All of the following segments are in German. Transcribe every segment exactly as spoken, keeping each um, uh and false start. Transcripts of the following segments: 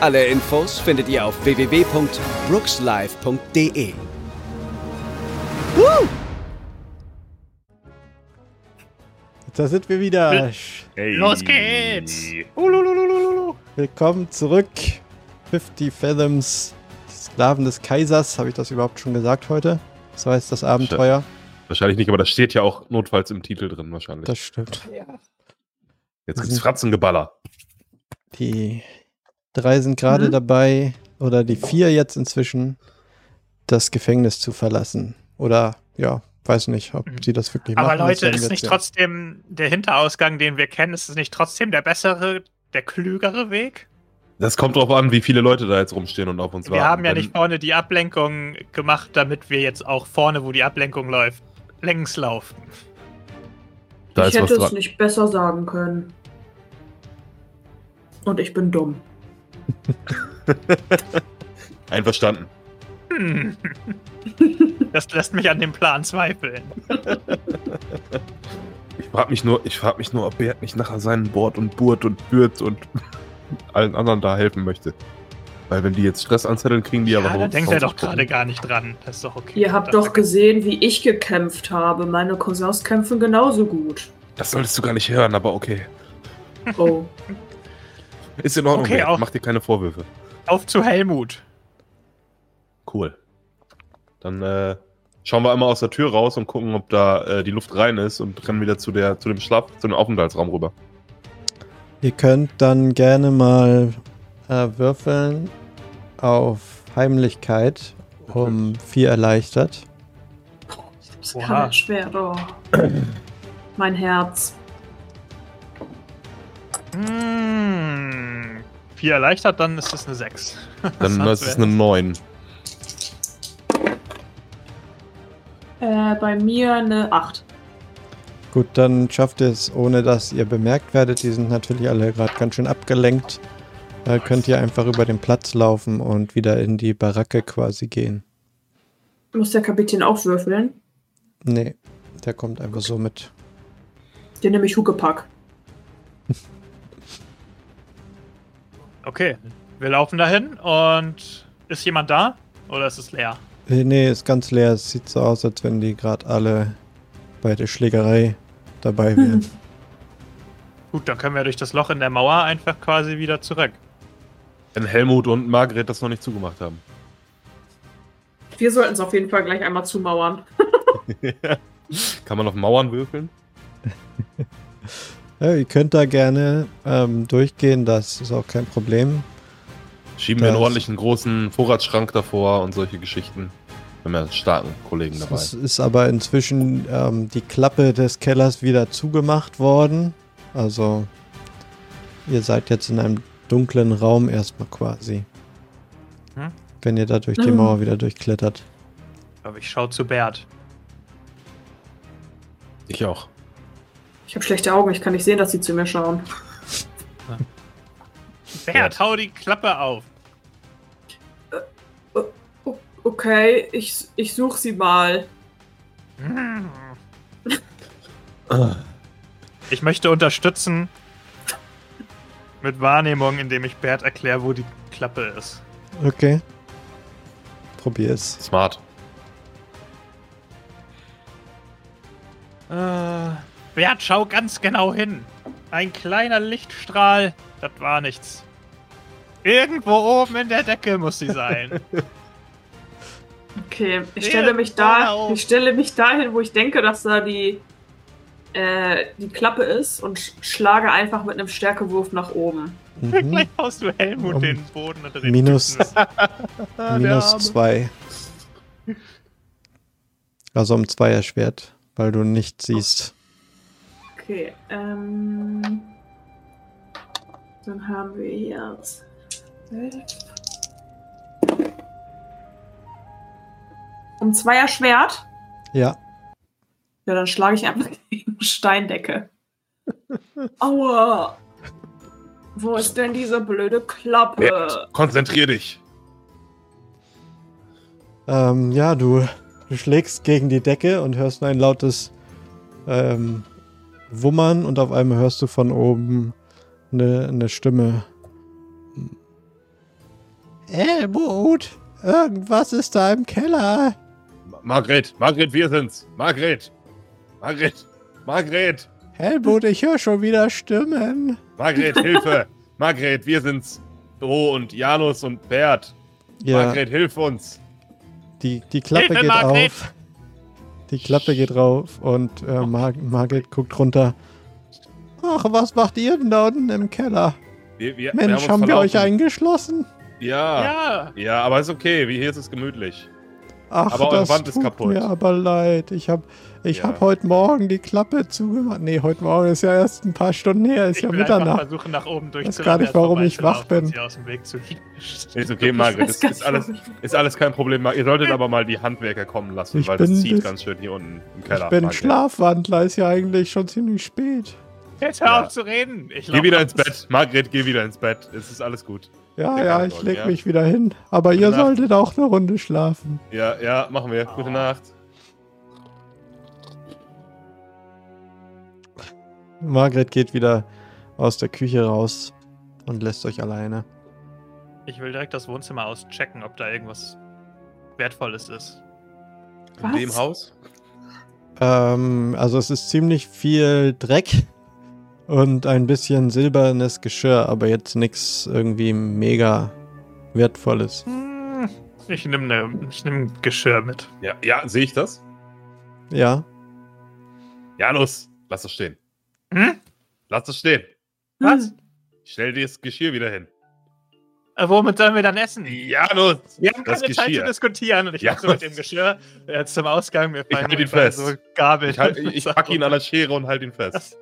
Alle Infos findet ihr auf w w w punkt brookslive punkt d e. Da sind wir wieder. Hey. Los geht's. Willkommen zurück. fifty Fathoms, die Sklaven des Kaisers. Habe ich das überhaupt schon gesagt heute? Das heißt das Abenteuer. Wahrscheinlich nicht, aber das steht ja auch notfalls im Titel drin wahrscheinlich. Das stimmt. Jetzt gibt's Fratzengeballer. Die... Drei sind gerade mhm. dabei, oder die vier jetzt inzwischen, das Gefängnis zu verlassen. Oder, ja, weiß nicht, ob sie das wirklich machen. Aber Leute, ist nicht trotzdem der Hinterausgang, den wir kennen, ist es nicht trotzdem der bessere, der klügere Weg? Das kommt drauf an, wie viele Leute da jetzt rumstehen und auf uns warten. Wir haben ja nicht vorne die Ablenkung gemacht, damit wir jetzt auch vorne, wo die Ablenkung läuft, längs laufen. Ich hätte es nicht besser sagen können. Und ich bin dumm. Einverstanden. Hm. Das lässt mich an dem Plan zweifeln. Ich frage mich nur, ich frage mich nur, ob Bert nicht nachher seinen Bord und Burt und Bürt und allen anderen da helfen möchte. Weil wenn die jetzt Stress anzetteln, kriegen die ja, aber hoch. Da denkt er doch gerade gar nicht dran. Das ist doch okay. Ihr habt doch gesehen, wie ich gekämpft habe. Meine Cousins kämpfen genauso gut. Das solltest du gar nicht hören, aber okay. Oh. Ist in Ordnung, okay, mach dir keine Vorwürfe. Auf zu Helmut. Cool. Dann äh, schauen wir einmal aus der Tür raus und gucken, ob da äh, die Luft rein ist und rennen wieder zu, der, zu dem Schlaf, zu dem Aufenthaltsraum rüber. Ihr könnt dann gerne mal äh, würfeln auf Heimlichkeit um vier erleichtert. Das kann nicht schwer, doch. Mein Herz. Mmh. vier erleichtert, dann ist es eine sechs. Dann ist es eine neun. Äh, bei mir eine acht. Gut, dann schafft ihr es, ohne dass ihr bemerkt werdet. Die sind natürlich alle gerade ganz schön abgelenkt. Da könnt ihr einfach über den Platz laufen und wieder in die Baracke quasi gehen. Muss der Kapitän auch würfeln? Nee, der kommt einfach so mit. Den nehme ich Huckepack. Okay, wir laufen dahin und ist jemand da oder ist es leer? Nee, ist ganz leer. Es sieht so aus, als wenn die gerade alle bei der Schlägerei dabei wären. Hm. Gut, dann können wir durch das Loch in der Mauer einfach quasi wieder zurück. Wenn Helmut und Margret das noch nicht zugemacht haben. Wir sollten es auf jeden Fall gleich einmal zumauern. Kann man auf Mauern würfeln? Ja, ihr könnt da gerne ähm, durchgehen, das ist auch kein Problem. Schieben das, wir einen ordentlichen großen Vorratsschrank davor und solche Geschichten. Wir haben ja starken Kollegen dabei. Es ist aber inzwischen ähm, die Klappe des Kellers wieder zugemacht worden. Also ihr seid jetzt in einem dunklen Raum erstmal quasi. Hm? Wenn ihr da durch die Mauer wieder durchklettert. Aber ich schaue zu Bert. Ich auch. Ich habe schlechte Augen, ich kann nicht sehen, dass sie zu mir schauen. Bert, hau die Klappe auf. Okay, ich, ich suche sie mal. Ich möchte unterstützen mit Wahrnehmung, indem ich Bert erkläre, wo die Klappe ist. Okay. Probier's. Smart. Äh... Bert, schau ganz genau hin. Ein kleiner Lichtstrahl, das war nichts. Irgendwo oben in der Decke muss sie sein. Okay, ich stelle mich da, ich stelle mich dahin, wo ich denke, dass da die, äh, die Klappe ist und schlage einfach mit einem Stärkewurf nach oben. Mhm. Gleich haust du Helmut um den Boden unter den Minus, minus zwei. Also um zwei erschwert, weil du nichts siehst. Okay, ähm, dann haben wir hier Um Zweier Schwert? Ja. Ja, dann schlage ich einfach gegen Steindecke. Aua! Wo ist denn diese blöde Klappe? Ja, konzentrier dich. Ähm, ja, du, du schlägst gegen die Decke und hörst ein lautes ähm, Wummern und auf einmal hörst du von oben eine, eine Stimme. Helmut, irgendwas ist da im Keller. Margret, Margret, wir sind's. Margret, Margret, Margret. Helmut, ich höre schon wieder Stimmen. Margret, Hilfe. Margret, wir sind's. Bo und Janus und Bert. Ja. Margret, hilf uns. Die, die Klappe Hilfe, geht Margret. auf. Die Klappe geht rauf und äh, Mar- Margret guckt runter. Ach, was macht ihr denn da unten im Keller? Wir, wir, Mensch, wir haben, haben wir euch eingeschlossen? Ja. ja, ja, aber ist okay. Hier ist es gemütlich. Ach, aber das Wand ist tut kaputt. Mir aber leid. Ich habe ich ja. hab heute Morgen die Klappe zugemacht. Nee, heute Morgen ist ja erst ein paar Stunden her. Ist ich ja Mitternacht. Versuchen, nach oben ich weiß gar nicht, warum ich wach bin. Aus dem Weg zu ist okay, Margret. Ist, ist, alles, ist alles kein Problem. Ihr solltet aber mal die Handwerker kommen lassen, ich weil das zieht bis, ganz schön hier unten im Keller. Ich bin Margret. Schlafwandler. Ist ja eigentlich schon ziemlich spät. Jetzt hör ja. auf zu reden. Ich geh wieder ins Bett. Margret, geh wieder ins Bett. Es ist alles gut. Ja, ja, Antwort, ich leg ja. mich wieder hin. Aber Gute ihr Nacht. solltet auch eine Runde schlafen. Ja, ja, machen wir. Oh. Gute Nacht. Margret geht wieder aus der Küche raus und lässt euch alleine. Ich will direkt das Wohnzimmer auschecken, ob da irgendwas Wertvolles ist. Was? In dem Haus? Ähm, also es ist ziemlich viel Dreck. Und ein bisschen silbernes Geschirr, aber jetzt nichts irgendwie mega Wertvolles. Ich nehme ne, ich nehm Geschirr mit. Ja, ja, sehe ich das? Ja. Janus, lass es stehen. Hm? Lass es stehen. Was? Ich stell dir das Geschirr wieder hin. Aber womit sollen wir dann essen? Janus! Wir haben keine das Zeit Geschirr. zu diskutieren. Und ich mache so mit dem Geschirr äh, zum Ausgang. Wir fallen ich halte ihn fest. So Gabel ich halt, ich packe ihn an der Schere und halte ihn fest. Das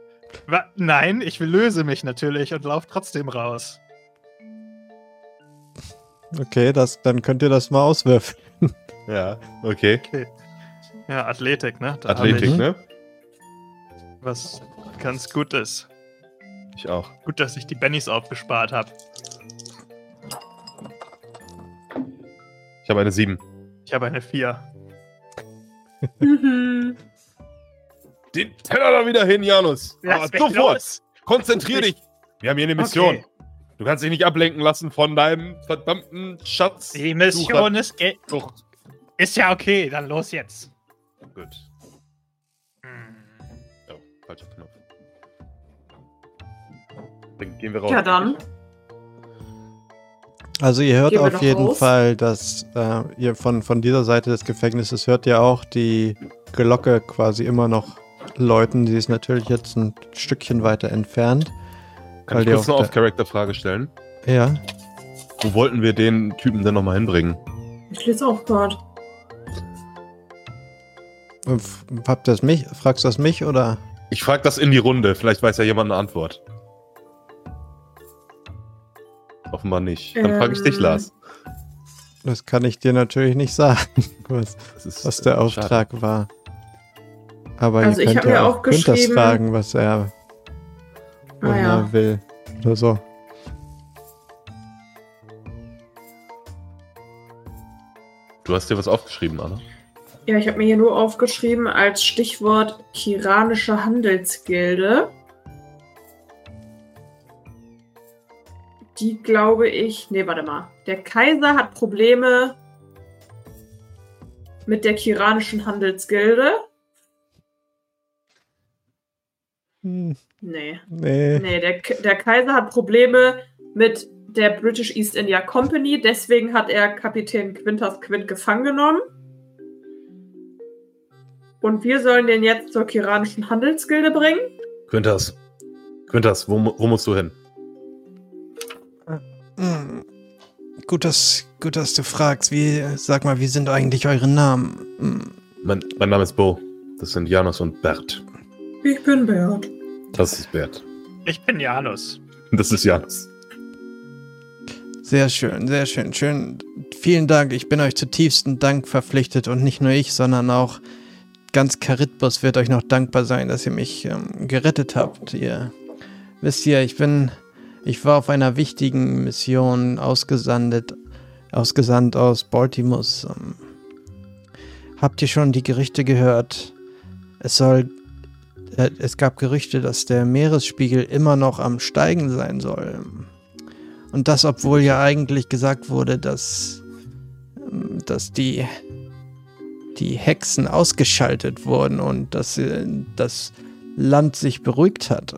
Nein, ich löse mich natürlich und laufe trotzdem raus. Okay, das, dann könnt ihr das mal auswürfeln. Ja, okay. okay. Ja, Athletik, ne? Da Athletik, ne? Was ganz gut ist. Ich auch. Gut, dass ich die Bennys aufgespart habe. Ich habe eine sieben. Ich habe eine vier. Den Teller da wieder hin, Janus. Aber sofort. Konzentrier dich. Wir haben hier eine Mission. Okay. Du kannst dich nicht ablenken lassen von deinem verdammten Schatz. Die Mission ist ge- Ist ja okay, dann los jetzt. Gut. Oh, falscher Knopf. Dann gehen wir raus. Ja, dann. Also ihr hört auf jeden raus. Fall, dass äh, ihr von, von dieser Seite des Gefängnisses hört ja auch die Glocke quasi immer noch läuten. Sie ist natürlich jetzt ein Stückchen weiter entfernt. Kann ich kurz eine Off-Character-Frage stellen? Ja. Wo wollten wir den Typen denn nochmal hinbringen? Ich lese auch gerade. F- habt das mich? Fragst du das mich oder? Ich frag das in die Runde. Vielleicht weiß ja jemand eine Antwort. Offenbar nicht. Dann ähm, frage ich dich, Lars. Das kann ich dir natürlich nicht sagen, was, ist, was der Auftrag schade. war. Aber also ihr könnt ja auch Quintus fragen, was er ah, ja. will. Oder so. Du hast dir was aufgeschrieben, Anna? Ja, ich habe mir hier nur aufgeschrieben als Stichwort Kiranische Handelsgilde. Die glaube ich... Nee, warte mal. Der Kaiser hat Probleme mit der Kiranischen Handelsgilde. Hm. Nee. Nee. Nee, der, der Kaiser hat Probleme mit der British East India Company. Deswegen hat er Kapitän Quintus Quint gefangen genommen. Und wir sollen den jetzt zur Kiranischen Handelsgilde bringen. Quintus. Quintus, wo, wo musst du hin? Gut dass, gut, dass du fragst. Wie, sag mal, wie sind eigentlich eure Namen? Mein, mein Name ist Bo. Das sind Janus und Bert. Ich bin Bert. Das ist Bert. Ich bin Janus. Das ist Janus. Sehr schön, sehr schön, schön. Vielen Dank, ich bin euch zutiefsten Dank verpflichtet und nicht nur ich, sondern auch ganz Karitbus wird euch noch dankbar sein, dass ihr mich ähm, gerettet habt. Ihr wisst ihr, ich bin, ich war auf einer wichtigen Mission ausgesandt, ausgesandt aus Baltimus. Ähm, habt ihr schon die Gerüchte gehört? Es soll, äh, es gab Gerüchte, dass der Meeresspiegel immer noch am Steigen sein soll. Und das, obwohl ja eigentlich gesagt wurde, dass, dass die, die Hexen ausgeschaltet wurden und dass das Land sich beruhigt hat.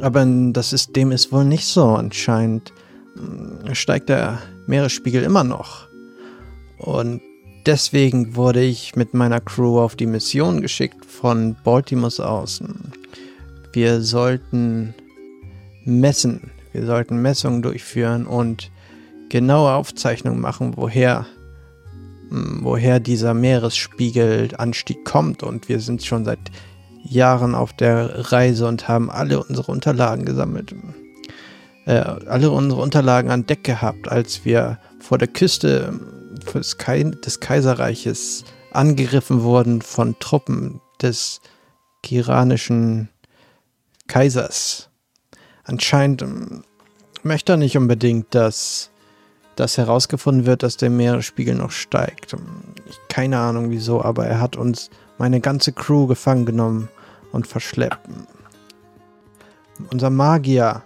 Aber das ist, dem ist wohl nicht so. Anscheinend steigt der Meeresspiegel immer noch. Und deswegen wurde ich mit meiner Crew auf die Mission geschickt von Baltimus aus. Wir sollten messen. Wir sollten Messungen durchführen und genaue Aufzeichnungen machen, woher, woher dieser Meeresspiegelanstieg kommt. Und wir sind schon seit Jahren auf der Reise und haben alle unsere Unterlagen gesammelt. Äh, alle unsere Unterlagen an Deck gehabt, als wir vor der Küste des, Kai- des Kaiserreiches angegriffen wurden von Truppen des Kiranischen Kaisers. Anscheinend ähm, möchte er nicht unbedingt, dass das herausgefunden wird, dass der Meeresspiegel noch steigt. Ich, keine Ahnung wieso, aber er hat uns, meine ganze Crew, gefangen genommen und verschleppt. Unser Magier,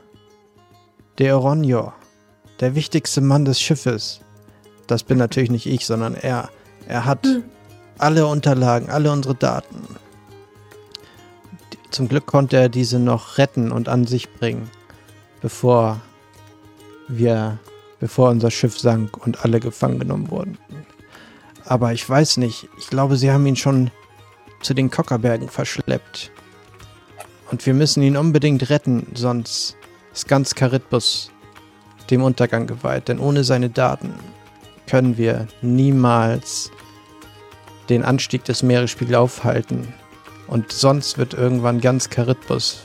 der Oronjo, der wichtigste Mann des Schiffes, das bin natürlich nicht ich, sondern er. Er hat mhm. alle Unterlagen, alle unsere Daten. Zum Glück konnte er diese noch retten und an sich bringen, bevor wir, bevor unser Schiff sank und alle gefangen genommen wurden. Aber ich weiß nicht, ich glaube, sie haben ihn schon zu den Kockerbergen verschleppt. Und wir müssen ihn unbedingt retten, sonst ist ganz Charyptus dem Untergang geweiht. Denn ohne seine Daten können wir niemals den Anstieg des Meeresspiegels aufhalten. Und sonst wird irgendwann ganz Karitbus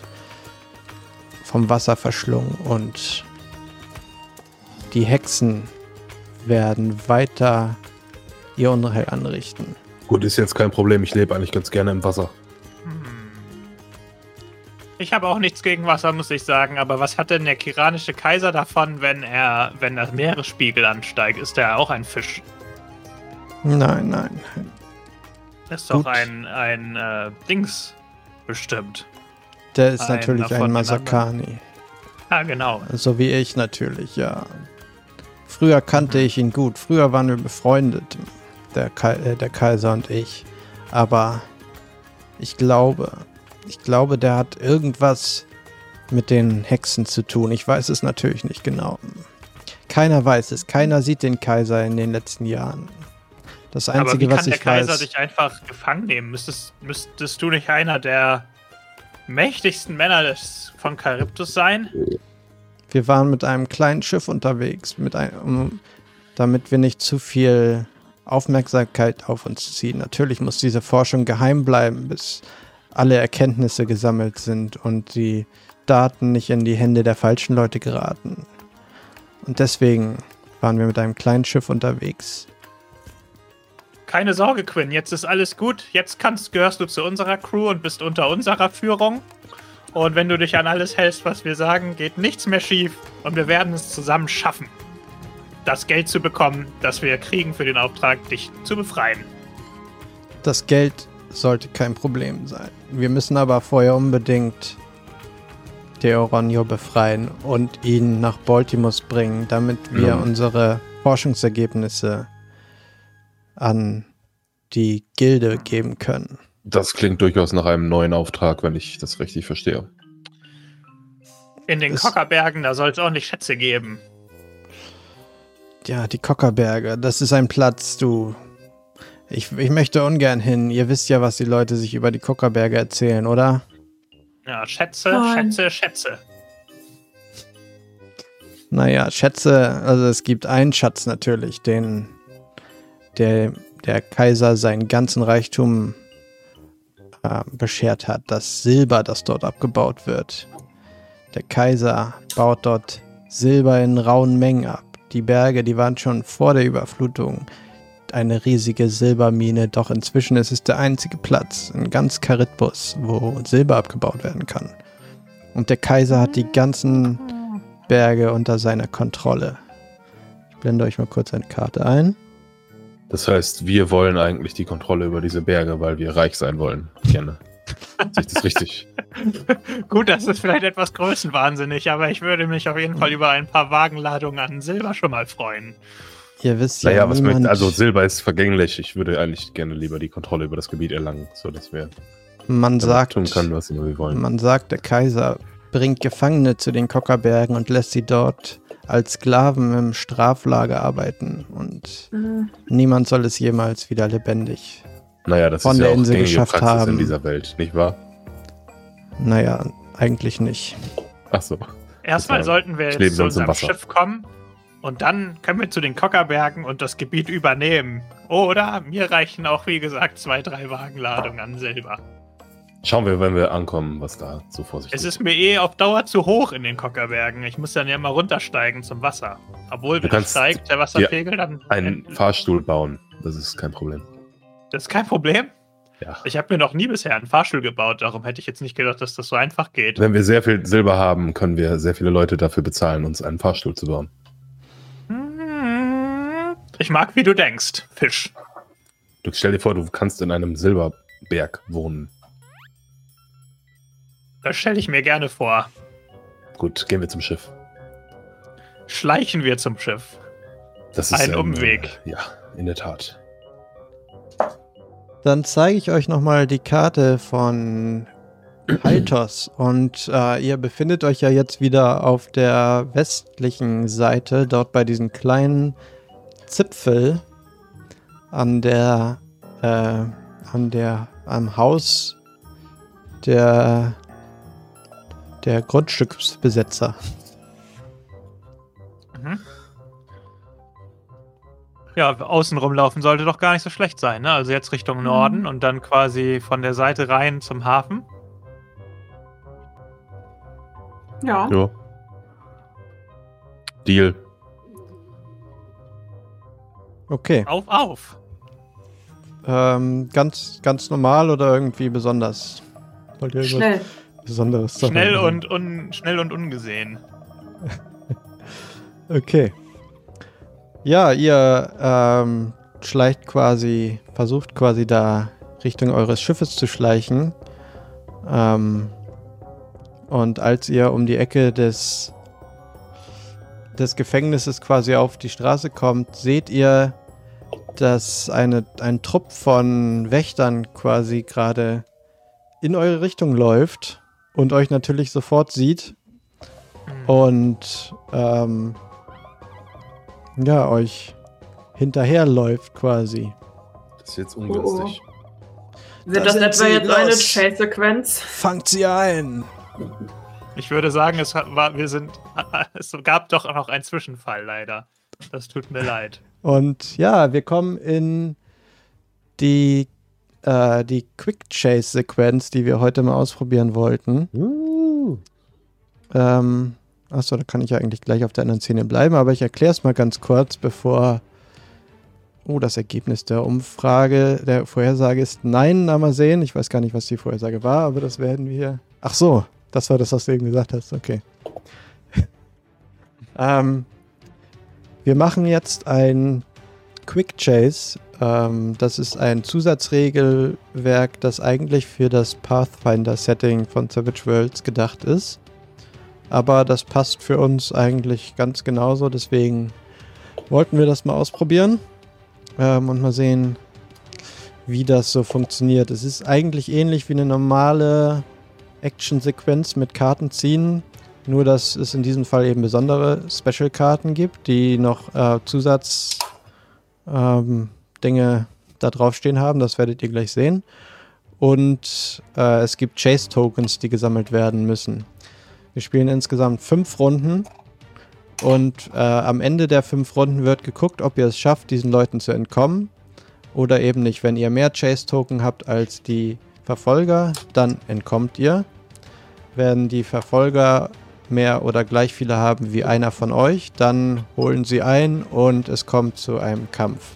vom Wasser verschlungen und die Hexen werden weiter ihr Unheil anrichten. Gut, ist jetzt kein Problem. Ich lebe eigentlich ganz gerne im Wasser. Ich habe auch nichts gegen Wasser, muss ich sagen. Aber was hat denn der Kiranische Kaiser davon, wenn er, wenn der Meeresspiegel ansteigt? Ist er auch ein Fisch? Nein, nein, nein. Ist doch ein, ein äh, Dings bestimmt. Der ist ein, natürlich ein Masakani. Ah, genau. So wie ich natürlich, ja. Früher kannte mhm. ich ihn gut. Früher waren wir befreundet, der, Kai- äh, der Kaiser und ich. Aber ich glaube, ich glaube, der hat irgendwas mit den Hexen zu tun. Ich weiß es natürlich nicht genau. Keiner weiß es. Keiner sieht den Kaiser in den letzten Jahren. Das Einzige, was ich weiß... Aber wie kann der Kaiser dich einfach gefangen nehmen? Müsstest, müsstest du nicht einer der mächtigsten Männer des, von Charyptus sein? Wir waren mit einem kleinen Schiff unterwegs, mit ein, um, damit wir nicht zu viel Aufmerksamkeit auf uns ziehen. Natürlich muss diese Forschung geheim bleiben, bis alle Erkenntnisse gesammelt sind und die Daten nicht in die Hände der falschen Leute geraten. Und deswegen waren wir mit einem kleinen Schiff unterwegs. Keine Sorge, Quinn, jetzt ist alles gut. Jetzt kannst, gehörst du zu unserer Crew und bist unter unserer Führung. Und wenn du dich an alles hältst, was wir sagen, geht nichts mehr schief. Und wir werden es zusammen schaffen, das Geld zu bekommen, das wir kriegen für den Auftrag, dich zu befreien. Das Geld sollte kein Problem sein. Wir müssen aber vorher unbedingt den Oronjo befreien und ihn nach Baltimus bringen, damit wir mhm. unsere Forschungsergebnisse an die Gilde geben können. Das klingt durchaus nach einem neuen Auftrag, wenn ich das richtig verstehe. In den Kockerbergen, da soll es auch nicht Schätze geben. Ja, die Kockerberge, das ist ein Platz, du. Ich, ich möchte ungern hin. Ihr wisst ja, was die Leute sich über die Kockerberge erzählen, oder? Ja, Schätze, Mann. Schätze, Schätze. Naja, Schätze, also es gibt einen Schatz natürlich, den Der, der Kaiser seinen ganzen Reichtum äh, beschert hat. Das Silber, das dort abgebaut wird. Der Kaiser baut dort Silber in rauen Mengen ab. Die Berge, die waren schon vor der Überflutung eine riesige Silbermine, doch inzwischen ist es der einzige Platz in ganz Karitbus, wo Silber abgebaut werden kann. Und der Kaiser hat die ganzen Berge unter seiner Kontrolle. Ich blende euch mal kurz eine Karte ein. Das heißt, wir wollen eigentlich die Kontrolle über diese Berge, weil wir reich sein wollen. Gerne. Sehe ich das richtig? Gut, das ist vielleicht etwas größenwahnsinnig, aber ich würde mich auf jeden Fall über ein paar Wagenladungen an Silber schon mal freuen. Ihr wisst ja, naja, was möchte, also Silber ist vergänglich. Ich würde eigentlich gerne lieber die Kontrolle über das Gebiet erlangen, sodass wir man sagt, tun können, was wir wollen. Man sagt, der Kaiser bringt Gefangene zu den Kockerbergen und lässt sie dort als Sklaven im Straflager arbeiten. Und mhm. niemand soll es jemals wieder lebendig Naja, das von ist ja auch Insel gängige Praxis haben. In dieser Welt, nicht wahr? Naja, eigentlich nicht. Ach so. Erstmal sollten wir jetzt zu unserem Schiff kommen und dann können wir zu den Kockerbergen und das Gebiet übernehmen. Oder mir reichen auch, wie gesagt, zwei, drei Wagenladungen an Silber. Schauen wir, wenn wir ankommen, was da so vor sich geht. Es ist mir eh auf Dauer zu hoch in den Kockerbergen. Ich muss dann ja mal runtersteigen zum Wasser. Obwohl, du wenn es steigt, der Wasserpegel, dann... einen Fahrstuhl bauen, das ist kein Problem. Das ist kein Problem. Ja. Ich habe mir noch nie bisher einen Fahrstuhl gebaut, darum hätte ich jetzt nicht gedacht, dass das so einfach geht. Wenn wir sehr viel Silber haben, können wir sehr viele Leute dafür bezahlen, uns einen Fahrstuhl zu bauen. Ich mag, wie du denkst, Fisch. Du stell dir vor, du kannst in einem Silberberg wohnen. Das stelle ich mir gerne vor. Gut, gehen wir zum Schiff. Schleichen wir zum Schiff. Das ist ein ähm, Umweg. Ja, in der Tat. Dann zeige ich euch nochmal die Karte von Altos. Und äh, ihr befindet euch ja jetzt wieder auf der westlichen Seite, dort bei diesem kleinen Zipfel an der, äh, an der, am Haus der, der Grundstücksbesitzer. Mhm. Ja, außenrum laufen sollte doch gar nicht so schlecht sein, ne? Also jetzt Richtung Norden und dann quasi von der Seite rein zum Hafen. Ja. ja. Deal. Okay. Auf, auf. Ähm, ganz, ganz normal oder irgendwie besonders? Schnell. Besonderes schnell und, un, schnell und ungesehen. Okay. Ja, ihr ähm, schleicht quasi, versucht quasi da Richtung eures Schiffes zu schleichen. Ähm, und als ihr um die Ecke des, des Gefängnisses quasi auf die Straße kommt, seht ihr, dass eine, ein Trupp von Wächtern quasi gerade in eure Richtung läuft und euch natürlich sofort sieht. Und ähm, ja, euch hinterherläuft quasi. Das ist jetzt ungünstig. Sind oh. das etwa jetzt los. Eine Chase-Sequenz? Fangt sie ein! Ich würde sagen, es war, wir sind, es gab doch noch einen Zwischenfall, leider. Das tut mir leid. Und ja, wir kommen in die, äh, die Quick-Chase-Sequenz, die wir heute mal ausprobieren wollten. Uh. Ähm... Achso, da kann ich ja eigentlich gleich auf der anderen Szene bleiben, aber ich erkläre es mal ganz kurz, bevor... Oh, das Ergebnis der Umfrage, der Vorhersage ist nein, na mal sehen. Ich weiß gar nicht, was die Vorhersage war, aber das werden wir... Ach so, das war das, was du eben gesagt hast, okay. ähm, wir machen jetzt ein Quick Chase. Ähm, das ist ein Zusatzregelwerk, das eigentlich für das Pathfinder-Setting von Savage Worlds gedacht ist. Aber das passt für uns eigentlich ganz genauso, deswegen wollten wir das mal ausprobieren ähm, und mal sehen, wie das so funktioniert. Es ist eigentlich ähnlich wie eine normale Action-Sequenz mit Karten ziehen, nur dass es in diesem Fall eben besondere Special-Karten gibt, die noch äh, Zusatzdinge ähm, da draufstehen haben, das werdet ihr gleich sehen. Und äh, es gibt Chase-Tokens, die gesammelt werden müssen. Wir spielen insgesamt fünf Runden und äh, am Ende der fünf Runden wird geguckt, ob ihr es schafft, diesen Leuten zu entkommen oder eben nicht. Wenn ihr mehr Chase-Token habt als die Verfolger, dann entkommt ihr. Wenn die Verfolger mehr oder gleich viele haben wie einer von euch, dann holen sie ein und es kommt zu einem Kampf.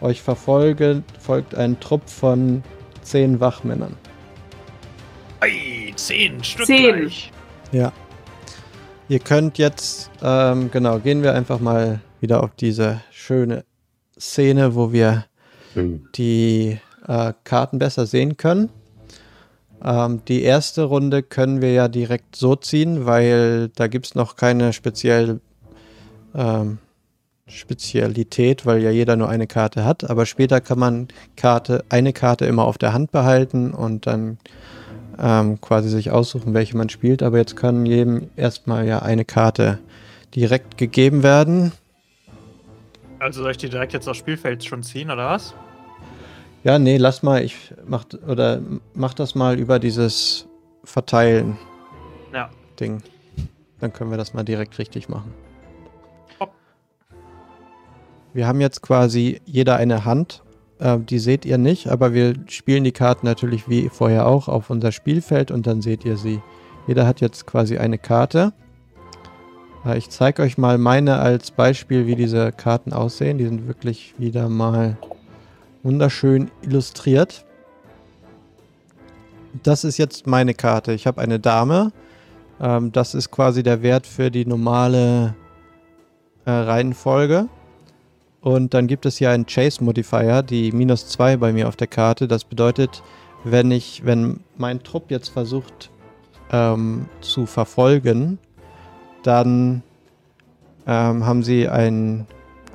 Euch verfolge, folgt ein Trupp von zehn Wachmännern. Ei, zehn Stück gleich. Ja. Ihr könnt jetzt, ähm, genau, gehen wir einfach mal wieder auf diese schöne Szene, wo wir mhm. die äh, Karten besser sehen können. Ähm, die erste Runde können wir ja direkt so ziehen, weil da gibt es noch keine spezielle ähm, Spezialität, weil ja jeder nur eine Karte hat. Aber später kann man Karte, eine Karte immer auf der Hand behalten und dann ähm, quasi sich aussuchen, welche man spielt. Aber jetzt kann jedem erstmal ja eine Karte direkt gegeben werden. Also soll ich die direkt jetzt aufs Spielfeld schon ziehen, oder was? Ja, nee, lass mal, ich mach, oder mach das mal über dieses Verteilen ja. Ding. Dann können wir das mal direkt richtig machen. Hopp. Wir haben jetzt quasi jeder eine Hand, äh, die seht ihr nicht, aber wir spielen die Karten natürlich wie vorher auch auf unser Spielfeld und dann seht ihr sie. Jeder hat jetzt quasi eine Karte. Äh, ich zeige euch mal meine als Beispiel, wie diese Karten aussehen. Die sind wirklich wieder mal wunderschön illustriert. Das ist jetzt meine Karte. Ich habe eine Dame. Ähm, das ist quasi der Wert für die normale äh, Reihenfolge. Und dann gibt es hier einen Chase Modifier, die minus zwei bei mir auf der Karte. Das bedeutet, wenn ich, wenn mein Trupp jetzt versucht ähm, zu verfolgen, dann ähm, haben sie einen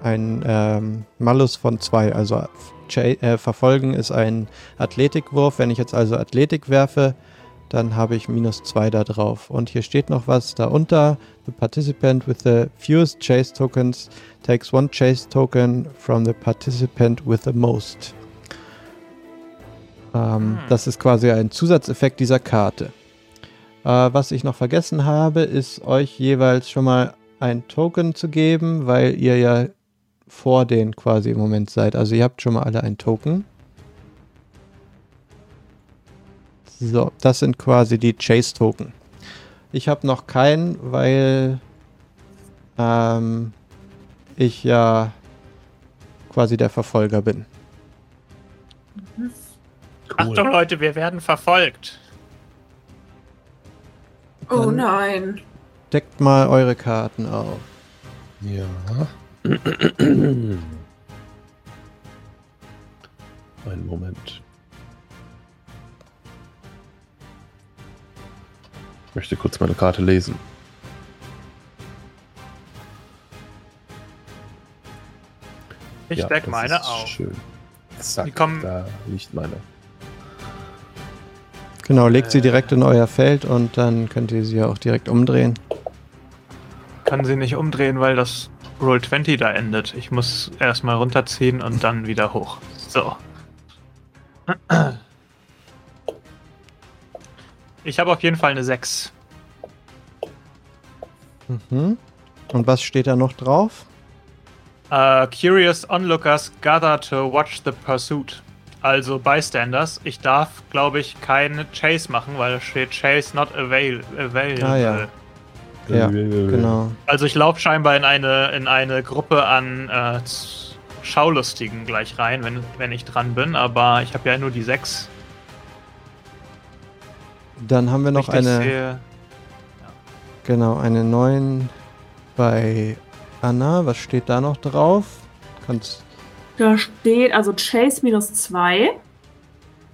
ähm, Malus von zwei. Also Verfolgen ist ein Athletikwurf. Wenn ich jetzt also Athletik werfe, dann habe ich minus zwei da drauf. Und hier steht noch was darunter. The participant with the fewest chase tokens takes one chase token from the participant with the most. Ähm, hm. Das ist quasi ein Zusatzeffekt dieser Karte. Äh, was ich noch vergessen habe, ist euch jeweils schon mal ein Token zu geben, weil ihr ja vor denen quasi im Moment seid. Also ihr habt schon mal alle einen Token. So, das sind quasi die Chase-Token. Ich habe noch keinen, weil ähm, ich ja quasi der Verfolger bin. Cool. Achtung Leute, wir werden verfolgt. Dann oh nein. Deckt mal eure Karten auf. Ja. Einen Moment. Ich möchte kurz meine Karte lesen. Ich ja, deck meine auf. Schön. Zack, die kommen da liegt meine. Genau, legt äh. sie direkt in euer Feld und dann könnt ihr sie ja auch direkt umdrehen. Kann sie nicht umdrehen, weil das Roll zwanzig da endet. Ich muss erstmal runterziehen und dann wieder hoch. So. Ich habe auf jeden Fall eine sechs. Mhm. Und was steht da noch drauf? Uh, curious onlookers gather to watch the pursuit. Also Bystanders. Ich darf, glaube ich, keine Chase machen, weil da steht Chase not avail- available. Ah, ja. Ja, genau. Also ich laufe scheinbar in eine, in eine Gruppe an äh, Schaulustigen gleich rein, wenn, wenn ich dran bin, aber ich habe ja nur die sechs. Dann haben wir noch Richtig eine... Ja. Genau, eine neun bei Anna. Was steht da noch drauf? Kannst da steht also Chase minus zwei.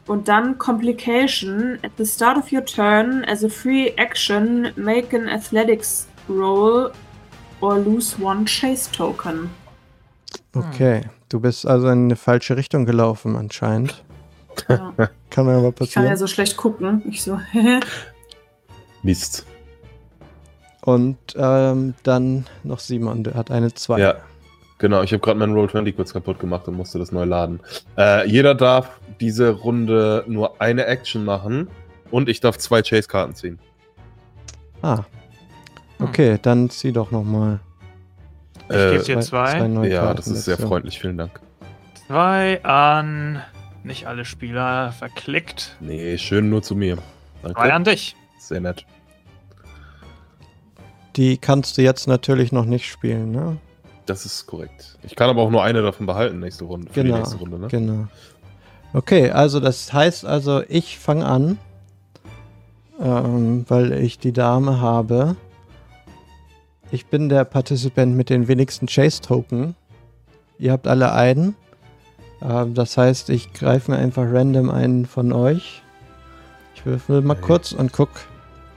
Und dann Complication. At the start of your turn, as a free action, make an athletics roll or lose one chase token. Okay, du bist also in eine falsche Richtung gelaufen anscheinend. Ja. Kann mir aber passieren. Ich kann ja so schlecht gucken. Ich so, Mist. Und ähm, dann noch Simon, der hat eine zwei. Ja. Genau, ich habe gerade meinen Roll zwanzig kurz kaputt gemacht und musste das neu laden. Äh, jeder darf diese Runde nur eine Action machen und ich darf zwei Chase-Karten ziehen. Ah. Okay, hm. dann zieh doch nochmal. Ich äh, gebe dir zwei. zwei ja, Karten das ist sehr freundlich, vielen Dank. Zwei an nicht alle Spieler verklickt. Nee, schön nur zu mir. Danke. Zwei an dich. Sehr nett. Die kannst du jetzt natürlich noch nicht spielen, ne? Das ist korrekt. Ich kann aber auch nur eine davon behalten nächste Runde. Für genau, die nächste Runde, ne? Genau. Okay, also das heißt also, ich fange an, ähm, weil ich die Dame habe. Ich bin der Participant mit den wenigsten Chase-Token. Ihr habt alle einen. Ähm, das heißt, ich greife mir einfach random einen von euch. Ich würfel mal hey. kurz und guck,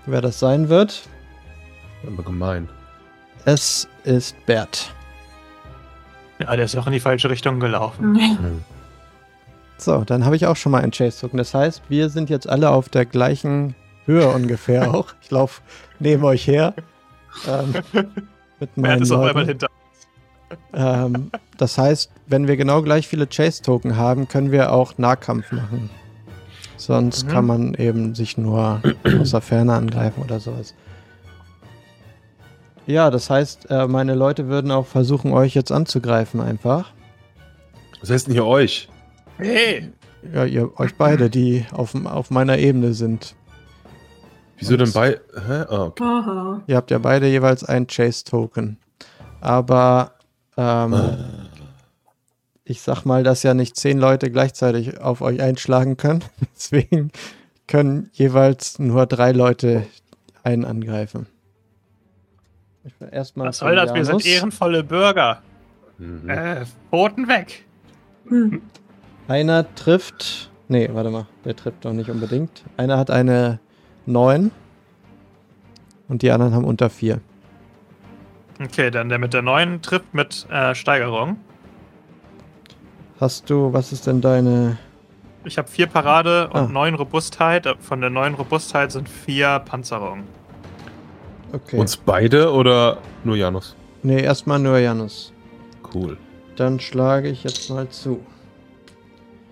wer das sein wird. Aber gemein. Es ist Bert. Ja, der ist auch in die falsche Richtung gelaufen. Mhm. So, dann habe ich auch schon mal einen Chase-Token. Das heißt, wir sind jetzt alle auf der gleichen Höhe ungefähr auch. Ich laufe neben euch her. Ähm, mit meinen Bert ist auch einmal hinter uns. Ähm, das heißt, wenn wir genau gleich viele Chase-Token haben, können wir auch Nahkampf machen. Sonst mhm. kann man eben sich nur aus der Ferne angreifen oder sowas. Ja, das heißt, meine Leute würden auch versuchen, euch jetzt anzugreifen einfach. Was heißt denn hier euch? Hey! Ja, ihr, euch beide, die auf, auf meiner Ebene sind. Wieso denn beide? Hä? Ah, okay. Aha. Ihr habt ja beide jeweils einen Chase-Token. Aber ähm, ah. ich sag mal, dass ja nicht zehn Leute gleichzeitig auf euch einschlagen können. Deswegen können jeweils nur drei Leute einen angreifen. Ich will erstmal. Was soll das? Janus. Wir sind ehrenvolle Bürger. Mhm. Äh, Boten weg. Mhm. Einer trifft. Nee, warte mal. Der trifft doch nicht unbedingt. Einer hat eine neun. Und die anderen haben unter vier. Okay, dann der mit der neun trifft mit äh, Steigerung. Hast du. Was ist denn deine. Ich habe vier Parade ah. und neun Robustheit. Von der neun Robustheit sind vier Panzerungen. Okay. Uns beide oder nur Janus? Ne, erstmal nur Janus. Cool. Dann schlage ich jetzt mal zu.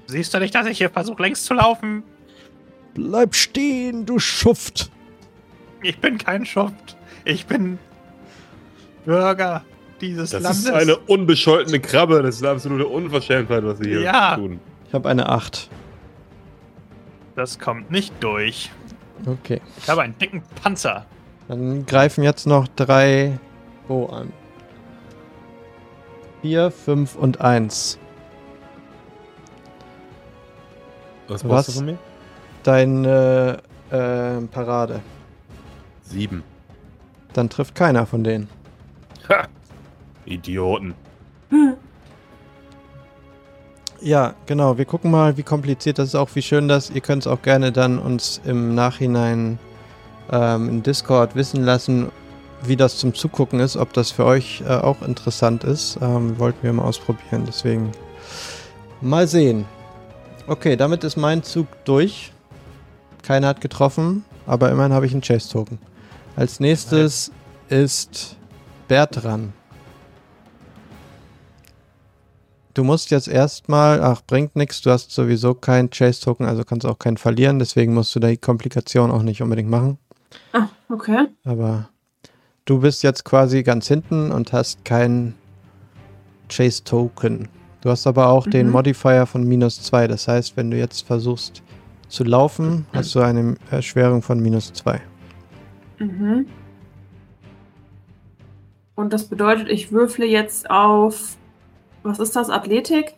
Siehst du nicht, dass ich hier versuche, längs zu laufen? Bleib stehen, du Schuft. Ich bin kein Schuft. Ich bin Bürger dieses das Landes. Das ist eine unbescholtene Krabbe. Das ist eine absolute Unverschämtheit, was wir hier ja. tun. Ich habe eine acht. Das kommt nicht durch. Okay. Ich habe einen dicken Panzer. Dann greifen jetzt noch drei Bo an. Vier, fünf und eins. Was brauchst du von mir? Deine äh, Parade. Sieben. Dann trifft keiner von denen. Ha! Idioten. Hm. Ja, genau. Wir gucken mal, wie kompliziert das ist, auch wie schön das. Ihr könnt es auch gerne dann uns im Nachhinein in Discord wissen lassen, wie das zum Zugucken ist, ob das für euch äh, auch interessant ist. Ähm, wollten wir mal ausprobieren, deswegen mal sehen. Okay, damit ist mein Zug durch. Keiner hat getroffen, aber immerhin habe ich einen Chase-Token. Als nächstes Nein. ist Bert dran. Du musst jetzt erstmal, ach, bringt nichts, du hast sowieso keinen Chase-Token, also kannst auch keinen verlieren, deswegen musst du da die Komplikation auch nicht unbedingt machen. Ah, okay. Aber du bist jetzt quasi ganz hinten und hast keinen Chase-Token. Du hast aber auch mhm. den Modifier von minus zwei. Das heißt, wenn du jetzt versuchst zu laufen, hast du eine Erschwerung von minus zwei. Mhm. Und das bedeutet, ich würfle jetzt auf, was ist das, Athletik?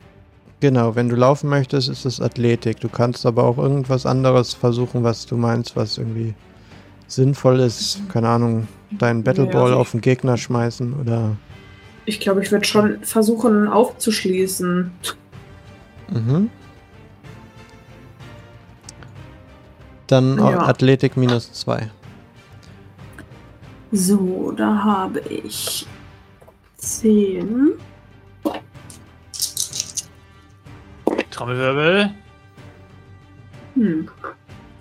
Genau, wenn du laufen möchtest, ist es Athletik. Du kannst aber auch irgendwas anderes versuchen, was du meinst, was irgendwie sinnvoll ist, keine Ahnung, deinen Battleball ja, also auf den Gegner schmeißen oder... Ich glaube, ich würde schon versuchen aufzuschließen. Mhm. Dann ja. Athletik minus zwei. So, da habe ich zehn. Trommelwirbel. Hm.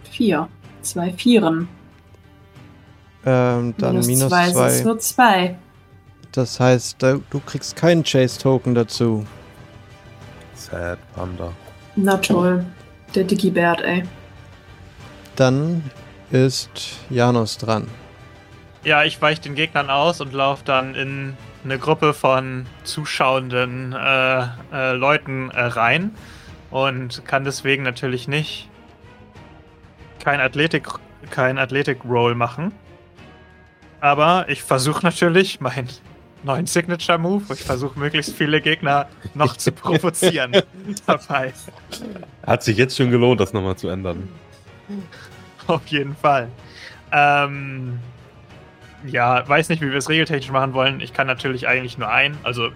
vier. Zwei Vieren. Ähm, dann minus zwei. Das wird zwei. Das heißt, du, du kriegst keinen Chase-Token dazu. Sad, Panda. Na toll. Der Digibert, ey. Dann ist Janus dran. Ja, ich weiche den Gegnern aus und laufe dann in eine Gruppe von zuschauenden äh, äh, Leuten äh, rein. Und kann deswegen natürlich nicht kein Athletik, kein Athletik-Roll machen. Aber ich versuche natürlich meinen neuen Signature-Move. Ich versuche möglichst viele Gegner noch zu provozieren dabei. Hat sich jetzt schon gelohnt, das nochmal zu ändern. Auf jeden Fall. Ähm, ja, weiß nicht, wie wir es regeltechnisch machen wollen. Ich kann natürlich eigentlich nur ein, also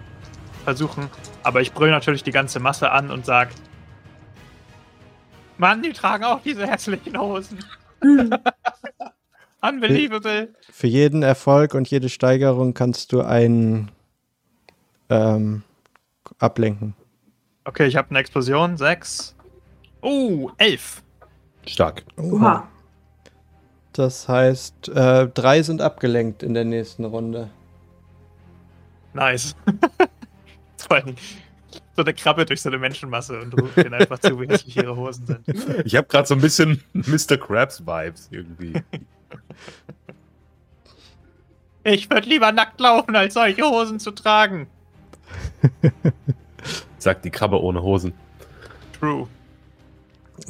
versuchen. Aber ich brülle natürlich die ganze Masse an und sage, Mann, die tragen auch diese hässlichen Hosen. Unbelievable. Für jeden Erfolg und jede Steigerung kannst du einen ähm, ablenken. Okay, ich habe eine Explosion. Sechs. Oh, elf. Stark. Oha. Das heißt, äh, drei sind abgelenkt in der nächsten Runde. Nice. So eine Krabbe durch so eine Menschenmasse und ruft denen einfach zu, wie hässlich ihre Hosen sind. Ich habe gerade so ein bisschen Mister Krabs-Vibes irgendwie. Ich würde lieber nackt laufen, als solche Hosen zu tragen. Sagt die Krabbe ohne Hosen. True.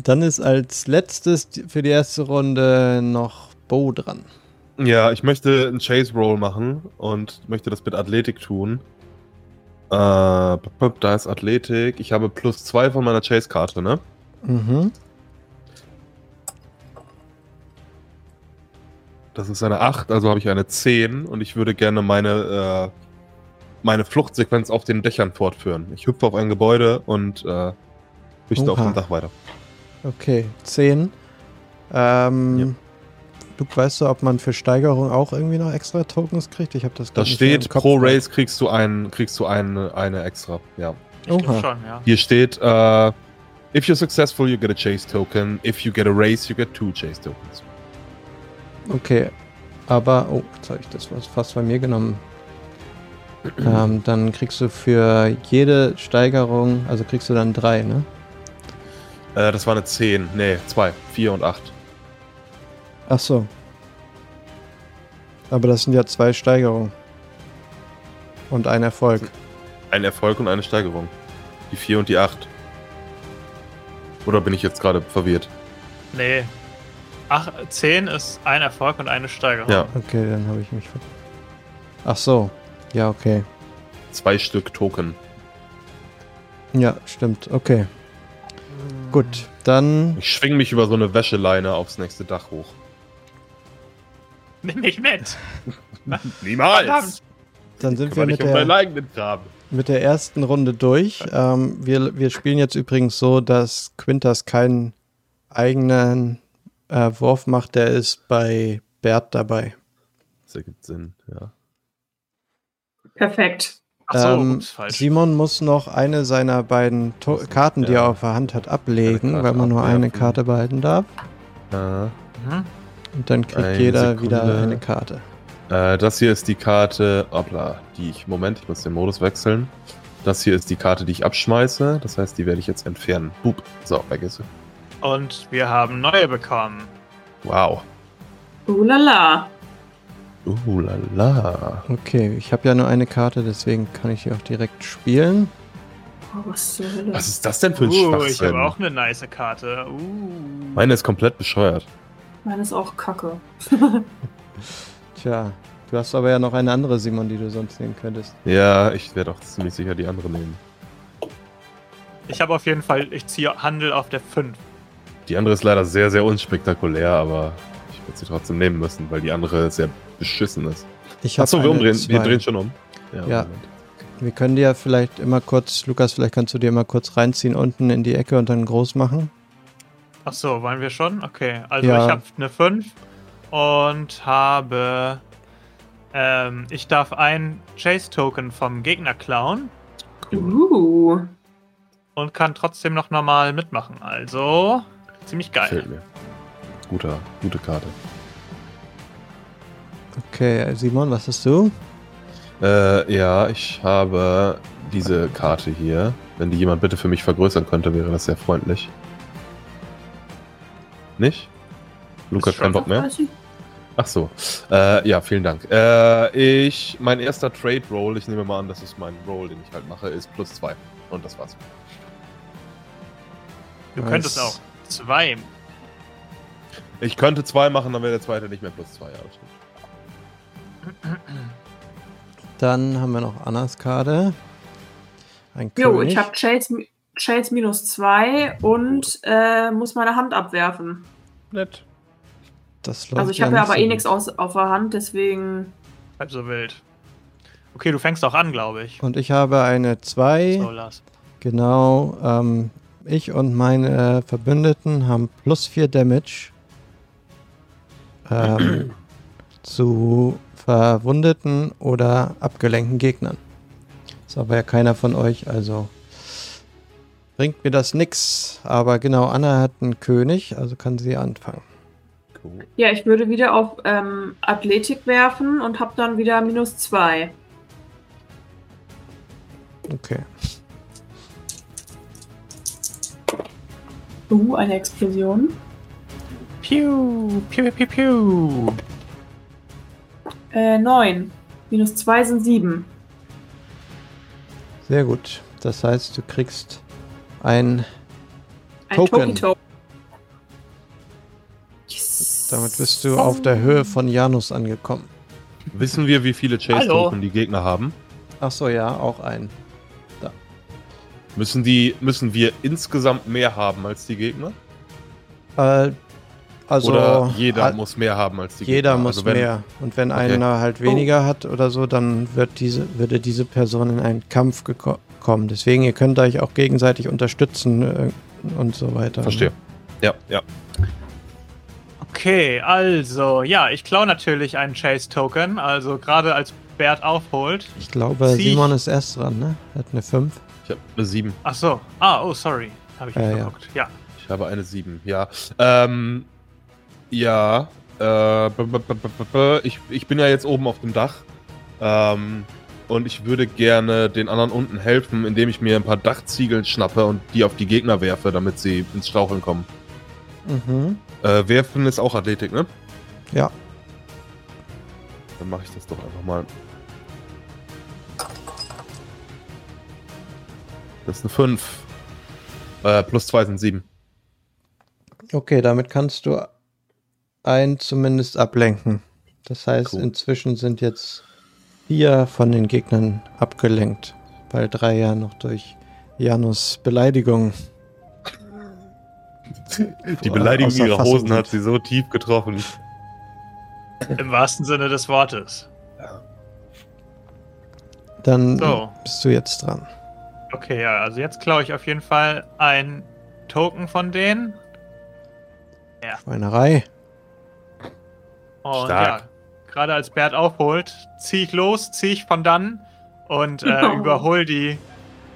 Dann ist als letztes für die erste Runde noch Bo dran. Ja, ich möchte einen Chase-Roll machen und möchte das mit Athletik tun. Äh, da ist Athletik. Ich habe plus zwei von meiner Chase-Karte, ne? Mhm. Das ist eine acht, also habe ich eine zehn und ich würde gerne meine, äh, meine Fluchtsequenz auf den Dächern fortführen. Ich hüpfe auf ein Gebäude und äh, flüchte auf dem Dach weiter. Okay, zehn. Ähm, ja. Du weißt du, ob man für Steigerung auch irgendwie noch extra Tokens kriegt? Ich habe das gar nicht mehr im Kopf. Da steht, pro Race kriegst du einen, kriegst du eine, eine extra. Ja. Ich glaube schon, ja. Hier steht, uh, if you're successful, you get a chase token. If you get a race, you get two chase tokens. Okay, aber, oh, jetzt habe ich das fast bei mir genommen. ähm, dann kriegst du für jede Steigerung, also kriegst du dann drei, ne? Das war eine zehn, nee, zwei, vier und acht. Ach so. Aber das sind ja zwei Steigerungen. Und ein Erfolg. Ein Erfolg und eine Steigerung. Die vier und die acht. Oder bin ich jetzt gerade verwirrt? Nee. Ach, zehn ist ein Erfolg und eine Steigerung. Ja. Okay, dann habe ich mich ver... Ach so. Ja, okay. Zwei Stück Token. Ja, stimmt. Okay. Gut, dann... Ich schwing mich über so eine Wäscheleine aufs nächste Dach hoch. Nimm mich mit! Niemals! Dann sind wir mit der, mit der ersten Runde durch. Ähm, wir, wir spielen jetzt übrigens so, dass Quintus keinen eigenen äh, Wurf macht. Der ist bei Bert dabei. Das ergibt Sinn, ja. Perfekt. Ach so, ähm, Simon muss noch eine seiner beiden to- Karten, die ja. er auf der Hand hat, ablegen, weil man nur abwerfen. Eine Karte behalten darf. Äh, Und dann kriegt jeder Sekunde. Wieder eine Karte. Äh, das hier ist die Karte, obla, die ich, Moment, ich muss den Modus wechseln. Das hier ist die Karte, die ich abschmeiße, das heißt, die werde ich jetzt entfernen. Boop, so, vergesse. Und wir haben neue bekommen. Wow. Uhlala. Uh, lala. Okay, ich habe ja nur eine Karte, deswegen kann ich hier auch direkt spielen. Oh, was zur Hölle? Was ist das denn für ein uh, Schwachsinn? Ich habe auch eine nice Karte. Uh. Meine ist komplett bescheuert. Meine ist auch kacke. Tja, du hast aber ja noch eine andere, Simon, die du sonst nehmen könntest. Ja, ich werde auch ziemlich sicher die andere nehmen. Ich habe auf jeden Fall, ich ziehe Handel auf der fünf. Die andere ist leider sehr, sehr unspektakulär, aber ich werde sie trotzdem nehmen müssen, weil die andere sehr beschissen ist. Achso, wir umdrehen. Zwei. Wir drehen schon um. Ja. ja. Wir können dir vielleicht immer kurz, Lukas, vielleicht kannst du dir mal kurz reinziehen unten in die Ecke und dann groß machen. Achso, wollen wir schon? Okay. Also ja. Ich habe eine fünf und habe. Ähm, ich darf ein Chase-Token vom Gegner klauen. Uh. Und kann trotzdem noch normal mitmachen. Also ziemlich geil. Fällt mir. Guter, gute Karte. Okay, Simon, was hast du? Äh, ja, ich habe diese Karte hier. Wenn die jemand bitte für mich vergrößern könnte, wäre das sehr freundlich. Nicht? Lukas, kein Bock mehr? Ach so. Äh, ja, vielen Dank. Äh, ich, mein erster Trade-Roll, ich nehme mal an, das ist mein Roll, den ich halt mache, ist plus zwei. Und das war's. Du Was? könntest auch zwei. Ich könnte zwei machen, dann wäre der zweite nicht mehr plus zwei. Ja, Dann haben wir noch Annas Karte. Ein König. Jo, ich habe Shades, Shades minus zwei und äh, muss meine Hand abwerfen. Nett. Das läuft also ich habe ja aber so eh nichts auf der Hand, deswegen... Halb so wild. Okay, du fängst auch an, glaube ich. Und ich habe eine zwei. So, Lars. Genau. Ähm, ich und meine Verbündeten haben plus vier Damage ähm, zu verwundeten oder abgelenkten Gegnern. Ist aber ja keiner von euch, also bringt mir das nix. Aber genau, Anna hat einen König, also kann sie anfangen. Cool. Ja, ich würde wieder auf ähm, Athletik werfen und habe dann wieder minus zwei. Okay. Uh, eine Explosion. Piu, piu, piu, piu. Äh, neun. Minus zwei sind sieben. Sehr gut. Das heißt, du kriegst ein, ein Token. Toki-Token. Yes. Damit bist du auf der Höhe von Janus angekommen. Wissen wir, wie viele Chase-Token die Gegner haben? Ach so, ja, auch ein. Da. Müssen die, müssen wir insgesamt mehr haben als die Gegner? Äh, also oder jeder al- muss mehr haben als die Gegner? Jeder muss also wenn, mehr. Und wenn okay. einer halt weniger oh. hat oder so, dann wird diese, würde diese Person in einen Kampf geko- kommen. Deswegen, ihr könnt euch auch gegenseitig unterstützen äh, und so weiter. Verstehe. Ja, ja. Okay, also, ja, ich klaue natürlich einen Chase-Token. Also gerade als Bert aufholt. Ich glaube, Zieh Simon ich. ist erst dran, ne? Er hat eine fünf. Ich habe eine sieben. Ach so. Ah, oh, sorry. Habe ich nicht äh, geguckt. Ja. ja. Ich habe eine sieben, ja. Ähm, ja. Äh, b- b- b- b- b- ich, ich bin ja jetzt oben auf dem Dach. Ähm, und ich würde gerne den anderen unten helfen, indem ich mir ein paar Dachziegeln schnappe und die auf die Gegner werfe, damit sie ins Straucheln kommen. Mhm. Äh, werfen ist auch Athletik, ne? Ja. Dann mache ich das doch einfach mal. Das ist eine fünf. Äh, plus zwei sind sieben. Okay, damit kannst du einen zumindest ablenken. Das heißt, cool. Inzwischen sind jetzt vier von den Gegnern abgelenkt. Weil drei ja noch durch Janus Beleidigung. Die Beleidigung ihrer Hosen hat sie so tief getroffen. Im wahrsten Sinne des Wortes. Ja. Dann so. Bist du jetzt dran. Okay, ja, also jetzt klaue ich auf jeden Fall ein Token von denen. Ja. Schweinerei. Und stark. Ja, gerade als Bert aufholt, zieh ich los, zieh ich von dann und äh, oh. überhol die,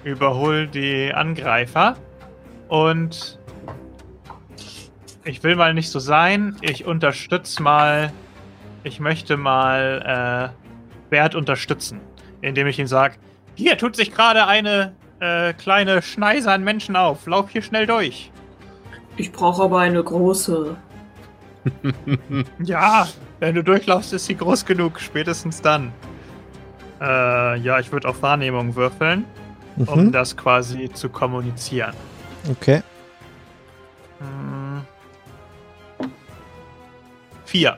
überhol die Angreifer. Und ich will mal nicht so sein, ich unterstütze mal, ich möchte mal äh, Bert unterstützen, indem ich ihm sage, hier tut sich gerade eine äh, kleine Schneise an Menschen auf. Lauf hier schnell durch. Ich brauche aber eine große. Ja, wenn du durchlaufst, ist sie groß genug. Spätestens dann. Äh, ja, ich würde auf Wahrnehmung würfeln, mhm. um das quasi zu kommunizieren. Okay. Hm. Vier.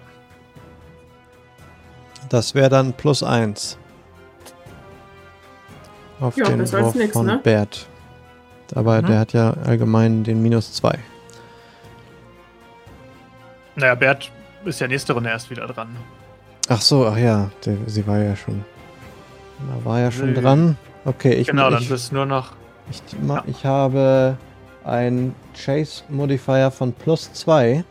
Das wäre dann plus eins. Auf ja, den das Wurf nix, von ne? Bert. Aber mhm. der hat ja allgemein den minus zwei. Naja, Bert ist ja nächste Runde erst wieder dran. Ach so, ach ja, der, sie war ja schon. Da war ja schon nee. dran. Okay, ich Genau, ich, dann bist du nur noch. Ich, ich, ja. ich habe einen Chase-Modifier von plus zwei.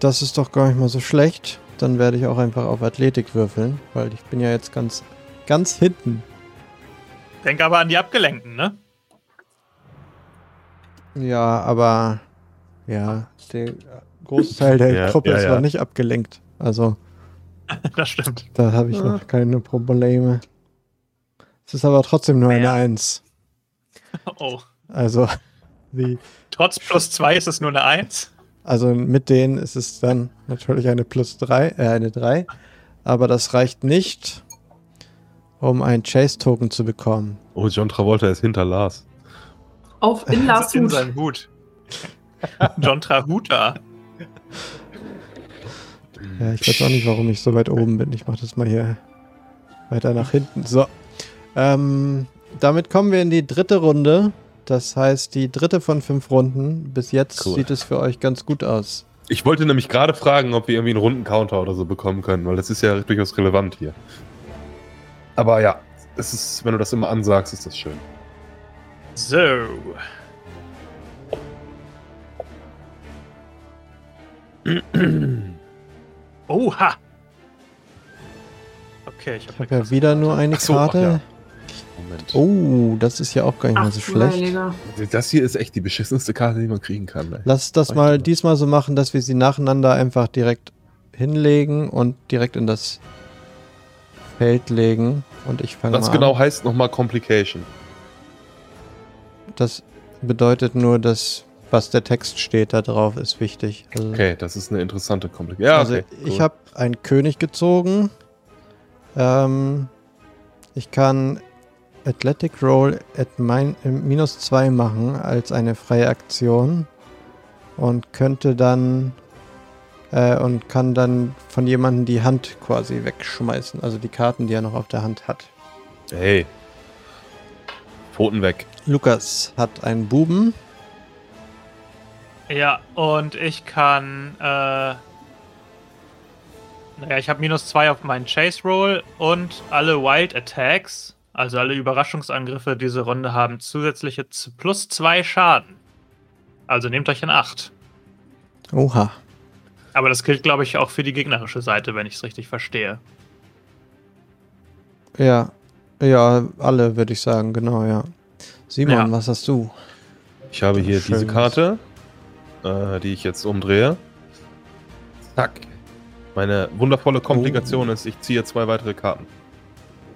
Das ist doch gar nicht mal so schlecht. Dann werde ich auch einfach auf Athletik würfeln, weil ich bin ja jetzt ganz, ganz hinten. Denk aber an die Abgelenkten, ne? Ja, aber ja, der Großteil der ja, Truppe ja, ist ja. noch nicht abgelenkt. Also das stimmt. Da habe ich ja. noch keine Probleme. Es ist aber trotzdem nur ja. eine eins. Oh. Also die trotz plus zwei ist es nur eine eins. Also mit denen ist es dann natürlich eine plus drei, äh, eine drei. Aber das reicht nicht, um einen Chase-Token zu bekommen. Oh, John Travolta ist hinter Lars. Auf in Lars Hut. In seinem Hut. John Travolta. Ja, ich weiß auch nicht, warum ich so weit oben bin. Ich mache das mal hier weiter nach hinten. So. Ähm, damit kommen wir in die dritte Runde. Das heißt, die dritte von fünf Runden. Bis jetzt cool. Sieht es für euch ganz gut aus. Ich wollte nämlich gerade fragen, ob wir irgendwie einen Runden-Counter oder so bekommen können, weil das ist ja durchaus relevant hier. Aber ja, es ist, wenn du das immer ansagst, ist das schön. So. Oha! Okay, ich habe hab ja wieder nur eine so, Karte. Ja. Moment. Oh, das ist ja auch gar nicht mehr so schlecht. Das hier ist echt die beschissenste Karte, die man kriegen kann. Ey. Lass das mal diesmal so machen, dass wir sie nacheinander einfach direkt hinlegen und direkt in das Feld legen. Und ich fange mal an. Das genau heißt nochmal Complication. Das bedeutet nur, dass was der Text steht da drauf, ist wichtig. Also okay, das ist eine interessante Komplikation. Ja, also okay, cool. Ich habe einen König gezogen. Ähm, ich kann Athletic Roll at min minus zwei machen als eine freie Aktion und könnte dann äh, und kann dann von jemandem die Hand quasi wegschmeißen. Also die Karten, die er noch auf der Hand hat. Hey. Pfoten weg. Lukas hat einen Buben. Ja, und ich kann, äh, naja, ich habe minus zwei auf meinen Chase Roll und alle Wild Attacks, also alle Überraschungsangriffe diese Runde haben zusätzliche plus zwei Schaden. Also nehmt euch in acht. Oha. Aber das gilt, glaube ich, auch für die gegnerische Seite, wenn ich es richtig verstehe. Ja, ja, alle würde ich sagen, genau, ja. Simon, ja. Was hast du? Ich habe hier Schönes. Diese Karte, die ich jetzt umdrehe. Zack. Meine wundervolle Komplikation oh. ist, ich ziehe zwei weitere Karten.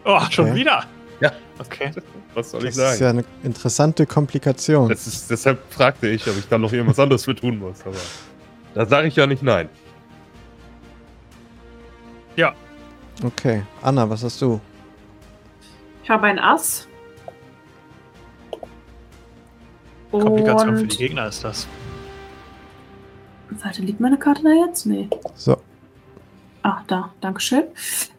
Oh, schon okay. wieder? Ja. Okay. Was soll das ich sagen? Das ist ja eine interessante Komplikation. Das ist, deshalb fragte ich, ob ich da noch irgendwas anderes für tun muss. Aber da sage ich ja nicht nein. Ja. Okay. Anna, was hast du? Ich habe ein Ass. Komplikation Und für die Gegner ist das. Warte, liegt meine Karte da jetzt? Nee. So. Ach, da. Dankeschön.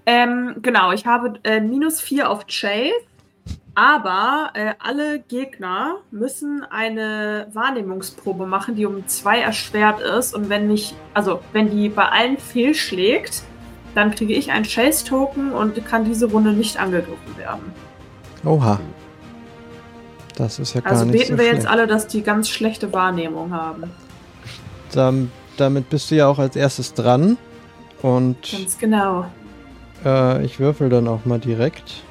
Ähm, genau, ich habe äh, minus vier auf Chase, aber äh, alle Gegner müssen eine Wahrnehmungsprobe machen, die um zwei erschwert ist. Und wenn nicht, also wenn die bei allen fehlschlägt, dann kriege ich einen Chase-Token und kann diese Runde nicht angegriffen werden. Oha. Das ist ja gar also nicht so Also beten wir schlecht. Jetzt alle, dass die ganz schlechte Wahrnehmung haben. Dann, damit bist du ja auch als erstes dran. Und ganz genau. Äh, ich würfel dann auch mal direkt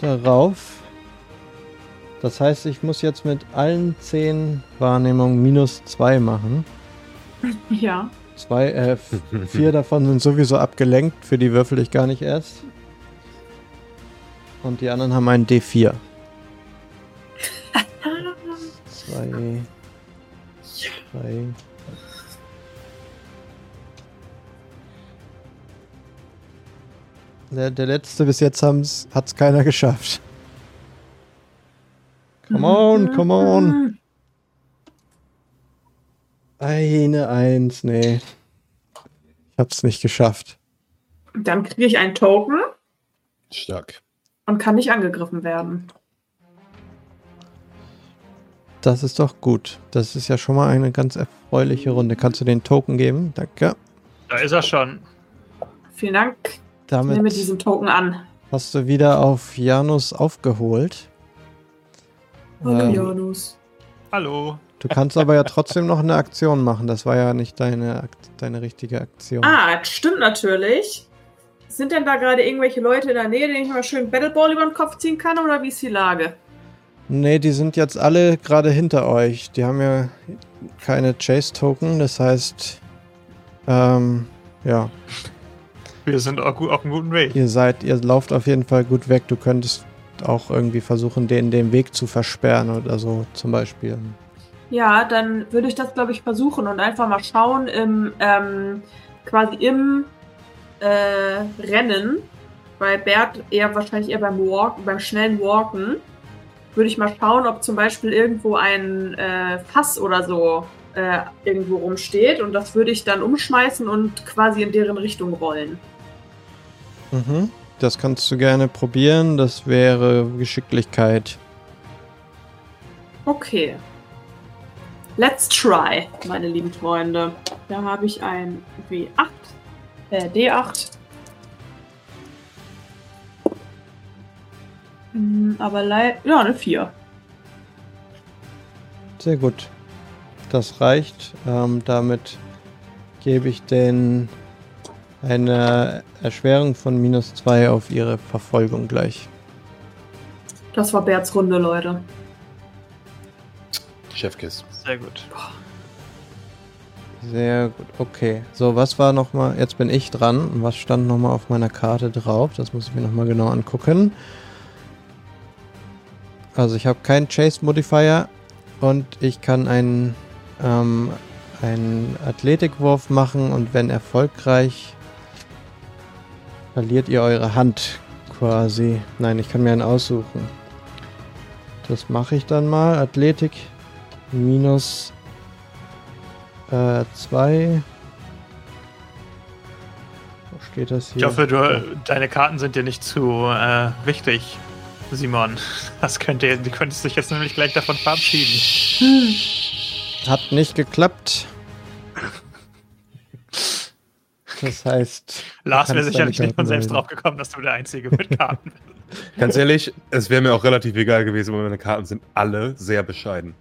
darauf. Das heißt, ich muss jetzt mit allen zehn Wahrnehmungen minus zwei machen. Ja. Zwei, äh, vier davon sind sowieso abgelenkt. Für die würfel ich gar nicht erst. Und die anderen haben einen D vier. Zwei... Der, der letzte bis jetzt hat es keiner geschafft. Come on, come on. Eine Eins, nee. Ich hab's nicht geschafft. Dann kriege ich einen Token. Stark. Und kann nicht angegriffen werden. Das ist doch gut. Das ist ja schon mal eine ganz erfreuliche Runde. Kannst du den Token geben? Danke. Da ist er schon. Vielen Dank. Damit ich nehme diesen Token an. Hast du wieder auf Janus aufgeholt. Hallo ähm, Janus. Hallo. Du kannst aber ja trotzdem noch eine Aktion machen. Das war ja nicht deine, deine richtige Aktion. Ah, stimmt natürlich. Sind denn da gerade irgendwelche Leute in der Nähe, denen ich mal schön Battleball über den Kopf ziehen kann? Oder wie ist die Lage? Nee, die sind jetzt alle gerade hinter euch. Die haben ja keine Chase-Token, das heißt, ähm, ja. Wir sind auch gut auf einem guten Weg. Ihr seid, ihr lauft auf jeden Fall gut weg. Du könntest auch irgendwie versuchen, denen den Weg zu versperren oder so zum Beispiel. Ja, dann würde ich das, glaube ich, versuchen und einfach mal schauen, im, ähm, quasi im äh, Rennen, weil Bert eher wahrscheinlich eher beim Walken, beim schnellen Walken, würde ich mal schauen, ob zum Beispiel irgendwo ein äh, Fass oder so äh, irgendwo rumsteht. Und das würde ich dann umschmeißen und quasi in deren Richtung rollen. Mhm. Das kannst du gerne probieren. Das wäre Geschicklichkeit. Okay. Let's try, meine lieben Freunde. Da habe ich ein W acht, äh, D acht. Aber leider, ja, eine vier. Sehr gut. Das reicht. Ähm, damit gebe ich denen eine Erschwerung von minus zwei auf ihre Verfolgung gleich. Das war Berts Runde, Leute. Chefkiss. Sehr gut. Sehr gut, okay. So, was war nochmal, jetzt bin ich dran. Was stand nochmal auf meiner Karte drauf? Das muss ich mir nochmal genau angucken. Also ich habe keinen Chase Modifier und ich kann einen, ähm, einen Athletikwurf machen und wenn erfolgreich verliert ihr eure Hand quasi. Nein, ich kann mir einen aussuchen. Das mache ich dann mal. Athletik minus äh, zwei. Wo steht das hier? Ich hoffe, du, deine Karten sind dir nicht zu äh, wichtig. Simon, das könnte, du könntest dich jetzt nämlich gleich davon verabschieden. Hat nicht geklappt. Das heißt... Lars wäre sicherlich nicht von selbst drauf gekommen, dass du der Einzige mit Karten bist. Ganz ehrlich, es wäre mir auch relativ egal gewesen, weil meine Karten sind alle sehr bescheiden.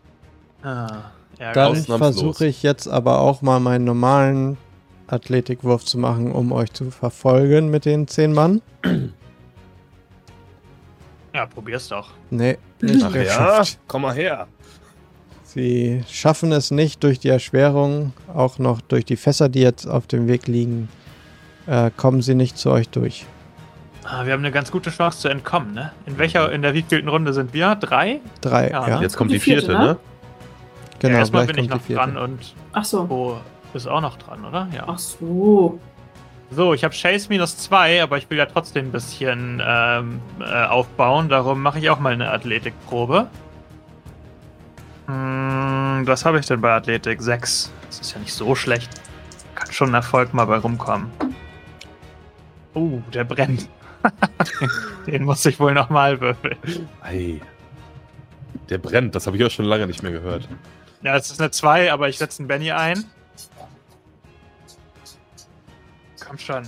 Ah, ja, dann versuche ich jetzt aber auch mal meinen normalen Athletikwurf zu machen, um euch zu verfolgen mit den zehn Mann. Ja, probier's doch. Nee, nicht Ach geschafft. Ja, komm mal her. Sie schaffen es nicht durch die Erschwerung, auch noch durch die Fässer, die jetzt auf dem Weg liegen, äh, kommen sie nicht zu euch durch. Ah, wir haben eine ganz gute Chance zu entkommen, ne? In welcher, in der wievielten Runde sind wir? Drei? Drei, ja. ja. Ne? Jetzt kommt die vierte, die vierte, ne? Genau, ja, erstmal bin ich noch dran und Ach so. Bo ist auch noch dran, oder? Ja. Ach so. So, ich habe Chase minus zwei, aber ich will ja trotzdem ein bisschen ähm, äh, aufbauen. Darum mache ich auch mal eine Athletikprobe. Hm, was habe ich denn bei Athletik? sechs. Das ist ja nicht so schlecht. Kann schon ein Erfolg mal bei rumkommen. Oh, uh, der brennt. Den muss ich wohl nochmal würfeln. Ei. Der brennt, das habe ich auch schon lange nicht mehr gehört. Ja, das ist eine zwei, aber ich setze einen Benny ein. Komm schon.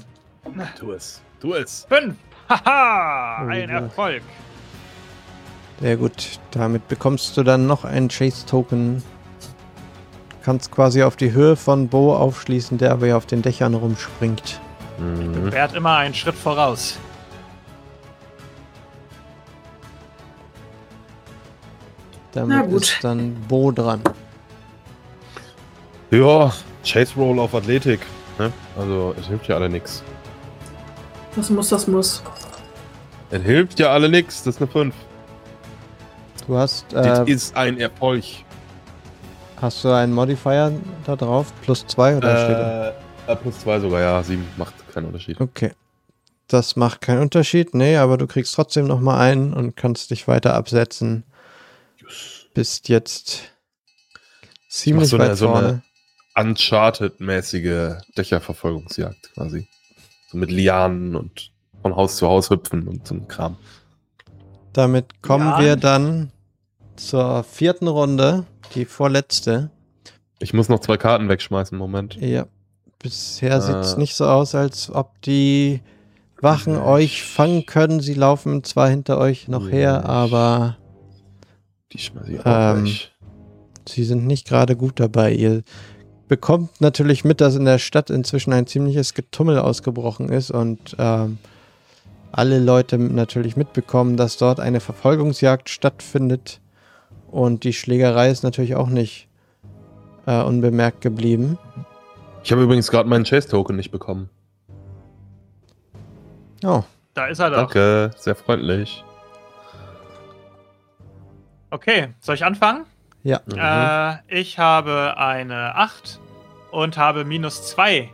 Tu es. Tu es. Fünf. Haha. Ein Erfolg. Sehr gut. Damit bekommst du dann noch einen Chase-Token. Kannst quasi auf die Höhe von Bo aufschließen, der aber ja auf den Dächern rumspringt. Mhm. Er hat immer einen Schritt voraus. Damit ist dann Bo dran. Ja, Chase-Roll auf Athletik. Ne? Also, es hilft ja alle nix. Das muss, das muss. Es hilft ja alle nix, das ist eine fünf. Du hast. Äh, das ist ein Erfolg. Hast du einen Modifier da drauf? Plus zwei oder äh, steht da? Äh, plus zwei sogar, ja. sieben macht keinen Unterschied. Okay. Das macht keinen Unterschied, nee, aber du kriegst trotzdem nochmal einen und kannst dich weiter absetzen. Yes. Bist jetzt ziemlich so weit eine, vorne. So eine Uncharted-mäßige Dächerverfolgungsjagd quasi. So mit Lianen und von Haus zu Haus hüpfen und so ein Kram. Damit kommen ja. wir dann zur vierten Runde, die vorletzte. Ich muss noch zwei Karten wegschmeißen, Moment. Ja, bisher äh, sieht es nicht so aus, als ob die Wachen Mensch. euch fangen können. Sie laufen zwar hinter euch noch Mensch. her, aber die schmeiße ich auch ähm, weg. Sie sind nicht gerade gut dabei. Ihr bekommt natürlich mit, dass in der Stadt inzwischen ein ziemliches Getummel ausgebrochen ist und ähm, alle Leute natürlich mitbekommen, dass dort eine Verfolgungsjagd stattfindet und die Schlägerei ist natürlich auch nicht äh, unbemerkt geblieben. Ich habe übrigens gerade meinen Chase-Token nicht bekommen. Oh. Da ist er doch. Danke, sehr freundlich. Okay, soll ich anfangen? Ja. Mhm. Äh, ich habe eine acht und habe minus zwei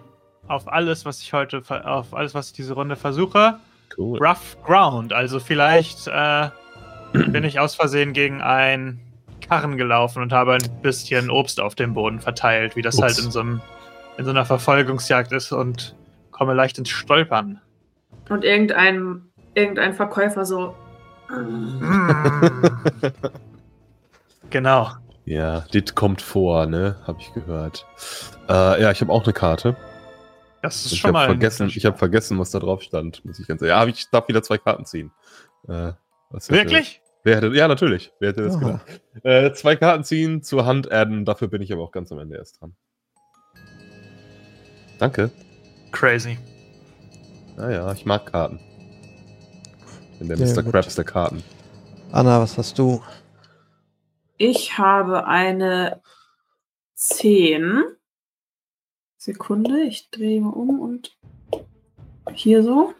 auf alles, was ich heute, auf alles, was ich diese Runde versuche. Cool. Rough Ground, also vielleicht äh, bin ich aus Versehen gegen ein Karren gelaufen und habe ein bisschen Obst auf dem Boden verteilt, wie das Ups. halt in so, einem, in so einer Verfolgungsjagd ist, und komme leicht ins Stolpern. Und irgendein, irgendein Verkäufer so... Genau. Ja, dit kommt vor, ne? Hab ich gehört. Äh, ja, ich habe auch eine Karte. Das ist ich schon mal... Vergessen, ich habe vergessen, was da drauf stand, muss ich ganz ehrlich. Ja, ich darf wieder zwei Karten ziehen. Äh, was Wirklich? Wer hätte, ja, natürlich. Wer hätte das oh. gedacht? Äh, zwei Karten ziehen, zur Hand adden. Dafür bin ich aber auch ganz am Ende erst dran. Danke. Crazy. Naja, ich mag Karten. In der ja, Mister Krabs der Karten. Anna, was hast du? Ich habe eine zehn. Sekunde, ich drehe mal um und hier so.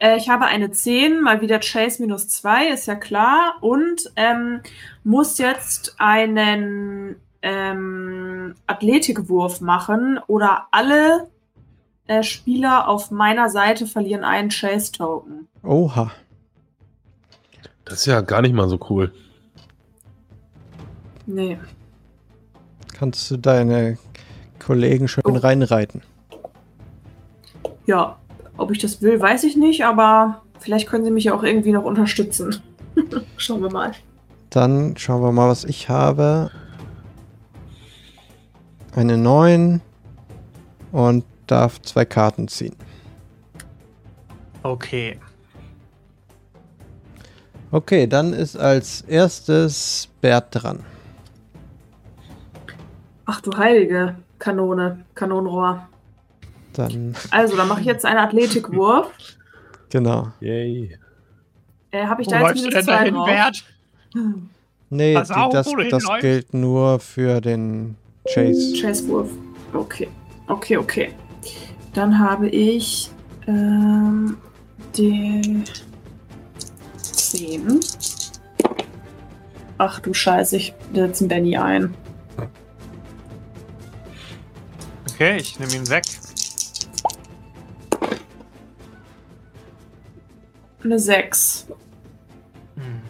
Äh, ich habe eine zehn, mal wieder Chase minus zwei, ist ja klar. Und ähm, muss jetzt einen ähm, Athletikwurf machen oder alle äh, Spieler auf meiner Seite verlieren einen Chase-Token. Oha. Das ist ja gar nicht mal so cool. Nee. Kannst du deine Kollegen schön oh. reinreiten? Ja, ob ich das will, weiß ich nicht, aber vielleicht können sie mich ja auch irgendwie noch unterstützen. Schauen wir mal. Dann schauen wir mal, was ich habe. Eine neun und darf zwei Karten ziehen. Okay. Okay, dann ist als erstes Bert dran. Ach du heilige Kanone, Kanonenrohr. Dann. Also, dann mache ich jetzt einen Athletikwurf. Genau. Yay. Äh, Habe ich da Wo jetzt minus zwei drauf? Wert? Nee, die, das, das gilt nur für den Chase. Chase-Wurf. Okay, okay, okay. Dann habe ich ähm, den zehn. Ach du Scheiße, ich setze einen Benny ein. Okay, ich nehme ihn weg. Eine sechs. Hm.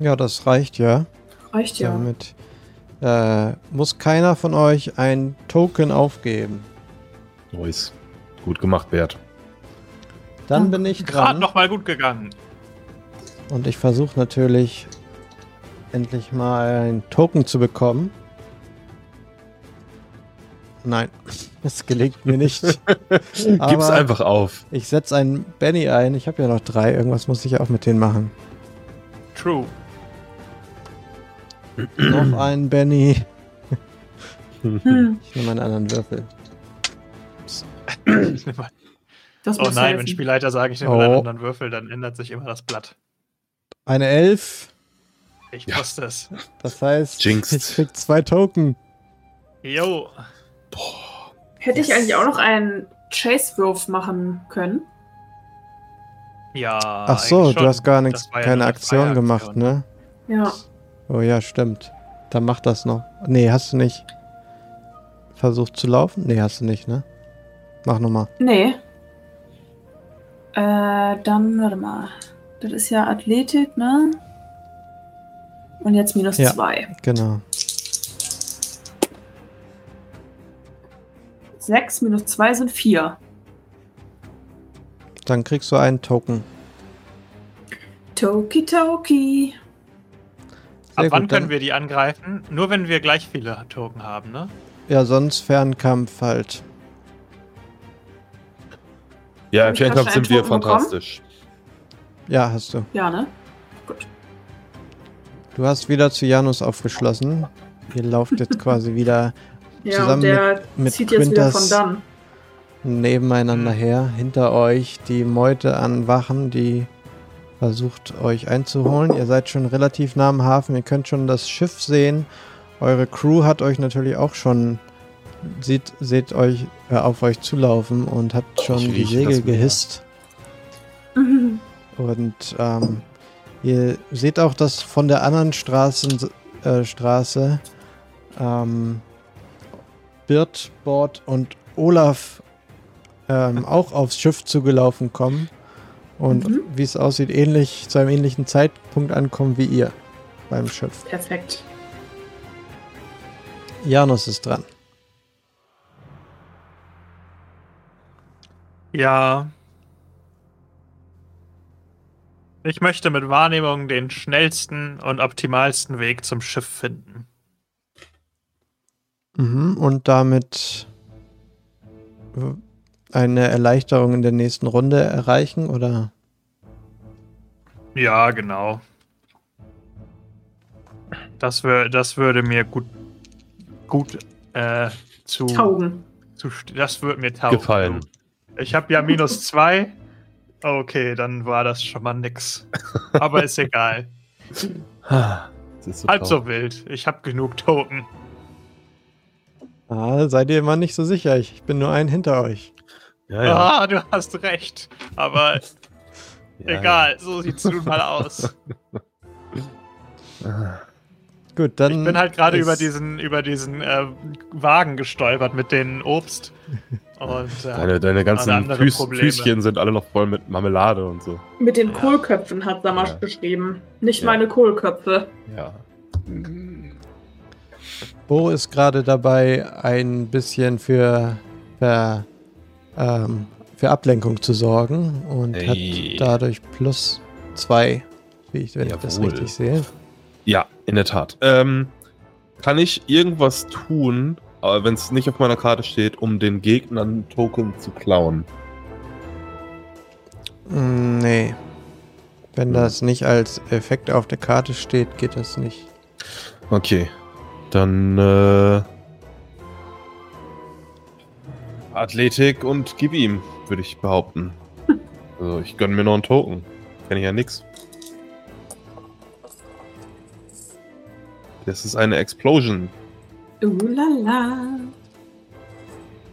Ja, das reicht ja. Reicht ja. Damit äh, muss keiner von euch ein Token aufgeben. Nice. Gut gemacht, Bert. Dann hm. bin ich dran. Gerade nochmal gut gegangen. Und ich versuche natürlich endlich mal ein Token zu bekommen. Nein, es gelingt mir nicht. Gib's einfach auf. Ich setze einen Benny ein. Ich habe ja noch drei. Irgendwas muss ich ja auch mit denen machen. True. Noch einen Benny. Hm. Ich nehme einen anderen Würfel. Das oh nein, helfen. Wenn Spielleiter sagen, ich nehme oh. einen anderen Würfel, dann ändert sich immer das Blatt. Eine Elf. Ich ja. wusste es. Das heißt, Jinxed. Ich krieg zwei Token. Jo. Boah. Hätte ich eigentlich auch noch einen Chase-Wurf machen können? Ja. Ach so, du hast gar nichts, keine ja Aktion gemacht, ne? Ja. Oh ja, stimmt. Dann mach das noch. Nee, hast du nicht versucht zu laufen? Nee, hast du nicht, ne? Mach nochmal. Nee. Äh, dann, warte mal. Das ist ja Athletik, ne? Und jetzt minus ja, zwei. Genau. sechs minus zwei sind vier. Dann kriegst du einen Token. Toki Toki. Ab wann können wir die angreifen? Nur wenn wir gleich viele Token haben, ne? Ja, sonst Fernkampf halt. Ja, im Fernkampf sind wir fantastisch. Ja, hast du. Ja, ne? Gut. Du hast wieder zu Janus aufgeschlossen. Ihr lauft jetzt quasi wieder... Zusammen ja, und der mit, mit Quintus von nebeneinander her, hinter euch die Meute an Wachen, die versucht euch einzuholen. Ihr seid schon relativ nah am Hafen, ihr könnt schon das Schiff sehen. Eure Crew hat euch natürlich auch schon, seht, seht euch äh, auf euch zulaufen und habt schon die Segel gehisst. Mhm. Und ähm, ihr seht auch, dass von der anderen Straßen, äh, Straße ähm, Bert, Bort und Olaf ähm, auch aufs Schiff zugelaufen kommen und mhm. wie es aussieht, ähnlich zu einem ähnlichen Zeitpunkt ankommen wie ihr beim Schöpfen. Perfekt. Janus ist dran. Ja. Ich möchte mit Wahrnehmung den schnellsten und optimalsten Weg zum Schiff finden. Mhm, und damit eine Erleichterung in der nächsten Runde erreichen, oder? Ja, genau. Das, wär, das würde mir gut, gut äh, zu... Taugen. Zu, das würde mir taugen. Gefallen. Ich habe ja minus zwei. Okay, dann war das schon mal nix. Aber ist egal. Ist so halb so wild. Ich habe genug Token. Ah, seid ihr immer nicht so sicher. Ich bin nur ein hinter euch. Ja, ja. Ah, du hast recht. Aber ja, egal, so sieht's nun mal aus. Gut, dann ich bin halt gerade über diesen, über diesen äh, Wagen gestolpert mit den Obst. Und, äh, deine, deine ganzen Füß, Füßchen sind alle noch voll mit Marmelade und so. Mit den ja. Kohlköpfen hat Samasch ja. geschrieben. Nicht ja. meine Kohlköpfe. Ja. Bo ist gerade dabei, ein bisschen für, für, ähm, für Ablenkung zu sorgen und hey. hat dadurch plus zwei, wenn Jawohl. ich das richtig sehe. Ja, in der Tat. Ähm, kann ich irgendwas tun, aber wenn es nicht auf meiner Karte steht, um den Gegnern Token zu klauen? Nee. Wenn hm. das nicht als Effekt auf der Karte steht, geht das nicht. Okay. Dann äh, Athletik und gib ihm, würde ich behaupten. Also ich gönne mir noch einen Token. Kenn ich ja nix. Das ist eine Explosion. Uhlala.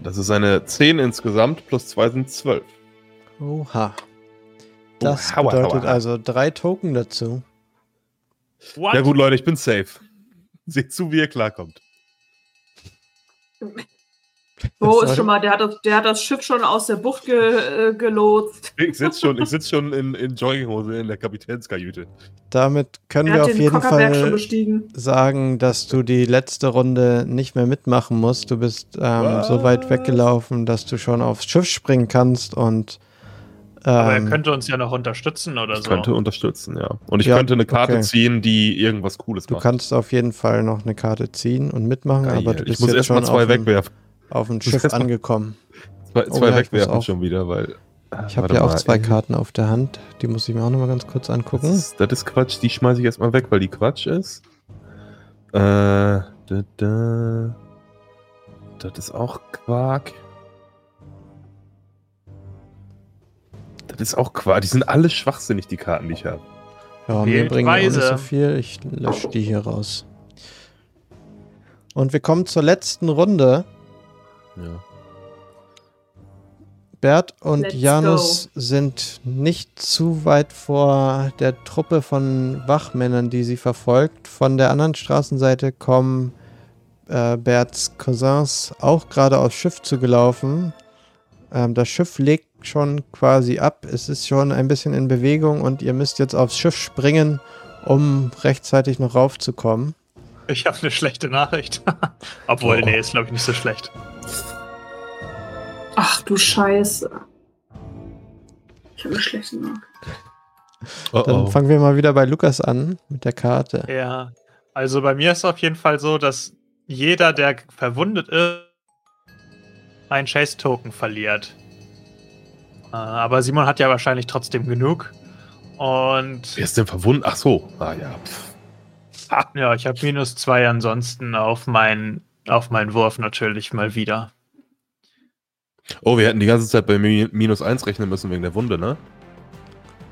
Das ist eine zehn insgesamt, plus zwei sind zwölf. Oha. Das oh, bedeutet hauer, hauer. also drei Token dazu. What? Ja gut, Leute, ich bin safe. Seht zu, wie ihr klarkommt. Bo ist schon mal, der hat das, der hat das Schiff schon aus der Bucht ge, äh, gelotst. Ich sitze schon, ich sitz schon in, in Jogginghose in der Kapitänskajüte. Damit können wir auf jeden Fall sagen, dass du die letzte Runde nicht mehr mitmachen musst. Du bist ähm, so weit weggelaufen, dass du schon aufs Schiff springen kannst und ähm, aber er könnte uns ja noch unterstützen oder so. Ich könnte unterstützen, ja. Und ich ja, könnte eine Karte okay. ziehen, die irgendwas Cooles du macht. Du kannst auf jeden Fall noch eine Karte ziehen und mitmachen, Geil. aber du bist ich muss jetzt schon mal zwei wegwerfen. auf dem Schiff angekommen. Zwei, zwei oh, ja, wegwerfen schon wieder, weil... Ich habe ja auch zwei Karten auf der Hand. Die muss ich mir auch nochmal ganz kurz angucken. Das ist, das ist Quatsch. Die schmeiße ich erstmal weg, weil die Quatsch ist. Äh, da, da. Das ist auch Quark. Das ist auch Quark. Die sind alle schwachsinnig, die Karten, die ich habe. Ja, mir bringen auch nicht so viel. Ich lösche die hier raus. Und wir kommen zur letzten Runde. Ja. Bert und Let's Janus go. sind nicht zu weit vor der Truppe von Wachmännern, die sie verfolgt. Von der anderen Straßenseite kommen äh, Berts Cousins auch gerade aufs Schiff zugelaufen. Ähm, das Schiff legt schon quasi ab. Es ist schon ein bisschen in Bewegung und ihr müsst jetzt aufs Schiff springen, um rechtzeitig noch raufzukommen. Ich habe eine schlechte Nachricht. Obwohl, oh. nee, ist glaube ich nicht so schlecht. Ach du Scheiße. Ich habe eine schlechte Nachricht. Oh, dann oh. fangen wir mal wieder bei Lukas an mit der Karte. Ja, also bei mir ist es auf jeden Fall so, dass jeder, der verwundet ist, einen Chase-Token verliert. Aber Simon hat ja wahrscheinlich trotzdem genug. Und wer ist denn verwundet? Ach so. Ah ja, pff. Ja, ich habe minus zwei ansonsten auf meinen auf meinen Wurf natürlich mal wieder. Oh, wir hätten die ganze Zeit bei minus eins rechnen müssen wegen der Wunde, ne?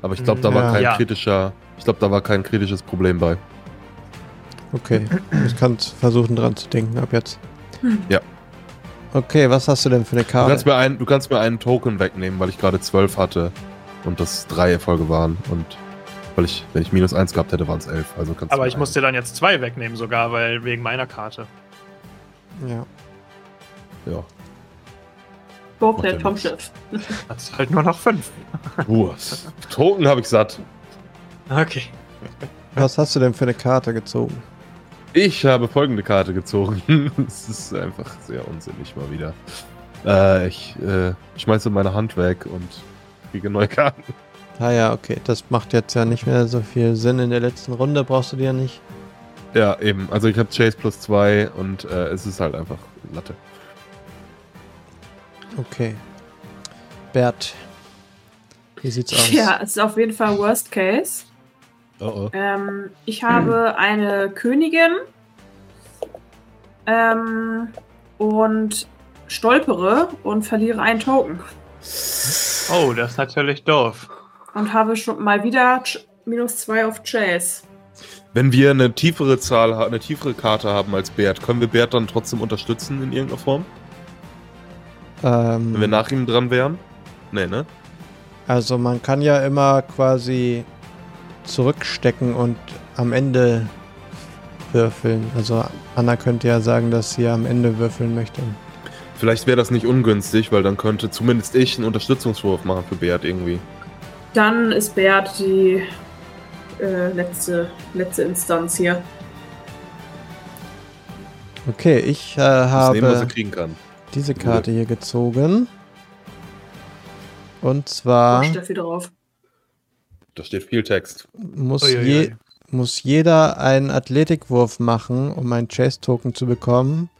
Aber ich glaube, da war ja. kein ja. kritischer, ich glaube, da war kein kritisches Problem bei. Okay, ich kann versuchen dran zu denken ab jetzt. Ja. Okay, was hast du denn für eine Karte? Du kannst mir einen, du kannst mir einen Token wegnehmen, weil ich gerade zwölf hatte und das drei Erfolge waren und weil ich, wenn ich minus eins gehabt hätte, waren es elf. Also aber ich einen. muss dir dann jetzt zwei wegnehmen sogar, weil wegen meiner Karte. Ja. Ja. Bohrplatte vom Schiff. Hat's halt nur noch fünf. Ruhe. Toten habe ich satt. Okay. Was hast du denn für eine Karte gezogen? Ich habe folgende Karte gezogen. Das ist einfach sehr unsinnig mal wieder. Äh, ich äh, schmeiße meine Hand weg und kriege neue Karten. Ah ja, okay. Das macht jetzt ja nicht mehr so viel Sinn. In der letzten Runde brauchst du die ja nicht. Ja, eben. Also ich habe Chase plus zwei und äh, es ist halt einfach Latte. Okay. Bert, wie sieht's aus? Ja, es ist auf jeden Fall Worst Case. Oh oh. Ähm, ich habe hm. eine Königin ähm, und stolpere und verliere einen Token. Oh, das ist natürlich doof. Und habe schon mal wieder ch- minus zwei auf Chase. Wenn wir eine tiefere Zahl, eine tiefere Karte haben als Bert, können wir Bert dann trotzdem unterstützen in irgendeiner Form? Ähm, Wenn wir nach ihm dran wären? Nee, ne? Also man kann ja immer quasi zurückstecken und am Ende würfeln. Also Anna könnte ja sagen, dass sie am Ende würfeln möchte. Vielleicht wäre das nicht ungünstig, weil dann könnte zumindest ich einen Unterstützungswurf machen für Bert irgendwie. Dann ist Bert die äh, letzte, letzte Instanz hier. Okay, ich äh, habe nehmen, was er kriegen kann. Diese Karte hier gezogen. Und zwar... Da steht viel drauf. Da steht viel Text. Muss, oh, je, je, je. muss jeder einen Athletikwurf machen, um einen Chase-Token zu bekommen.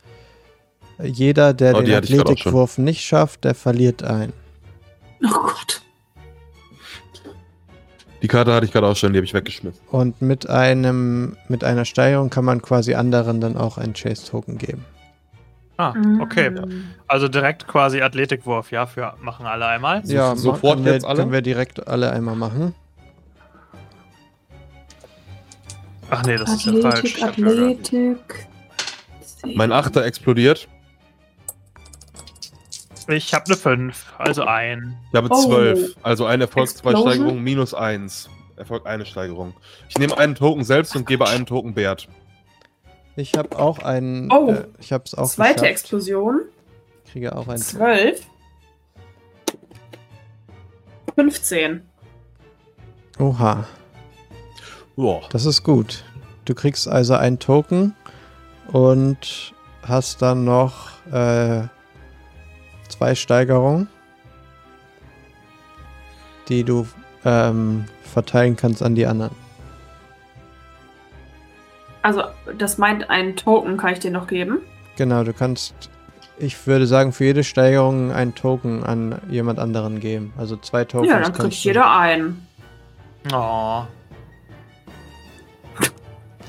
Jeder, der oh, den Athletikwurf nicht schafft, der verliert einen. Oh Gott. Die Karte hatte ich gerade auch schon, die habe ich weggeschmissen. Und mit einem, mit einer Steigerung kann man quasi anderen dann auch einen Chase-Token geben. Ah, okay. Mhm. Also direkt quasi Athletikwurf, ja, für machen alle einmal. Ja, so, sofort wir, jetzt alle. Können wir direkt alle einmal machen. Ach nee, das Athletik, ist ja falsch. Athletik. Mein Achter explodiert. Ich habe eine fünf, also ein. Ich habe zwölf, oh. also ein Erfolg, zwei Steigerungen, minus eins. Erfolg, eine Steigerung. Ich nehme einen Token selbst und gebe einen Token Bert. Ich habe auch einen. Oh, äh, ich hab's auch zweite geschafft. Explosion. Ich kriege auch einen. zwölf. fünfzehn. Oha. Boah. Das ist gut. Du kriegst also einen Token und hast dann noch äh, zwei Steigerungen, die du ähm, verteilen kannst an die anderen. Also, das meint, einen Token kann ich dir noch geben? Genau, du kannst, ich würde sagen, für jede Steigerung einen Token an jemand anderen geben. Also zwei Tokens. Ja, dann kriegt jeder einen. Oh.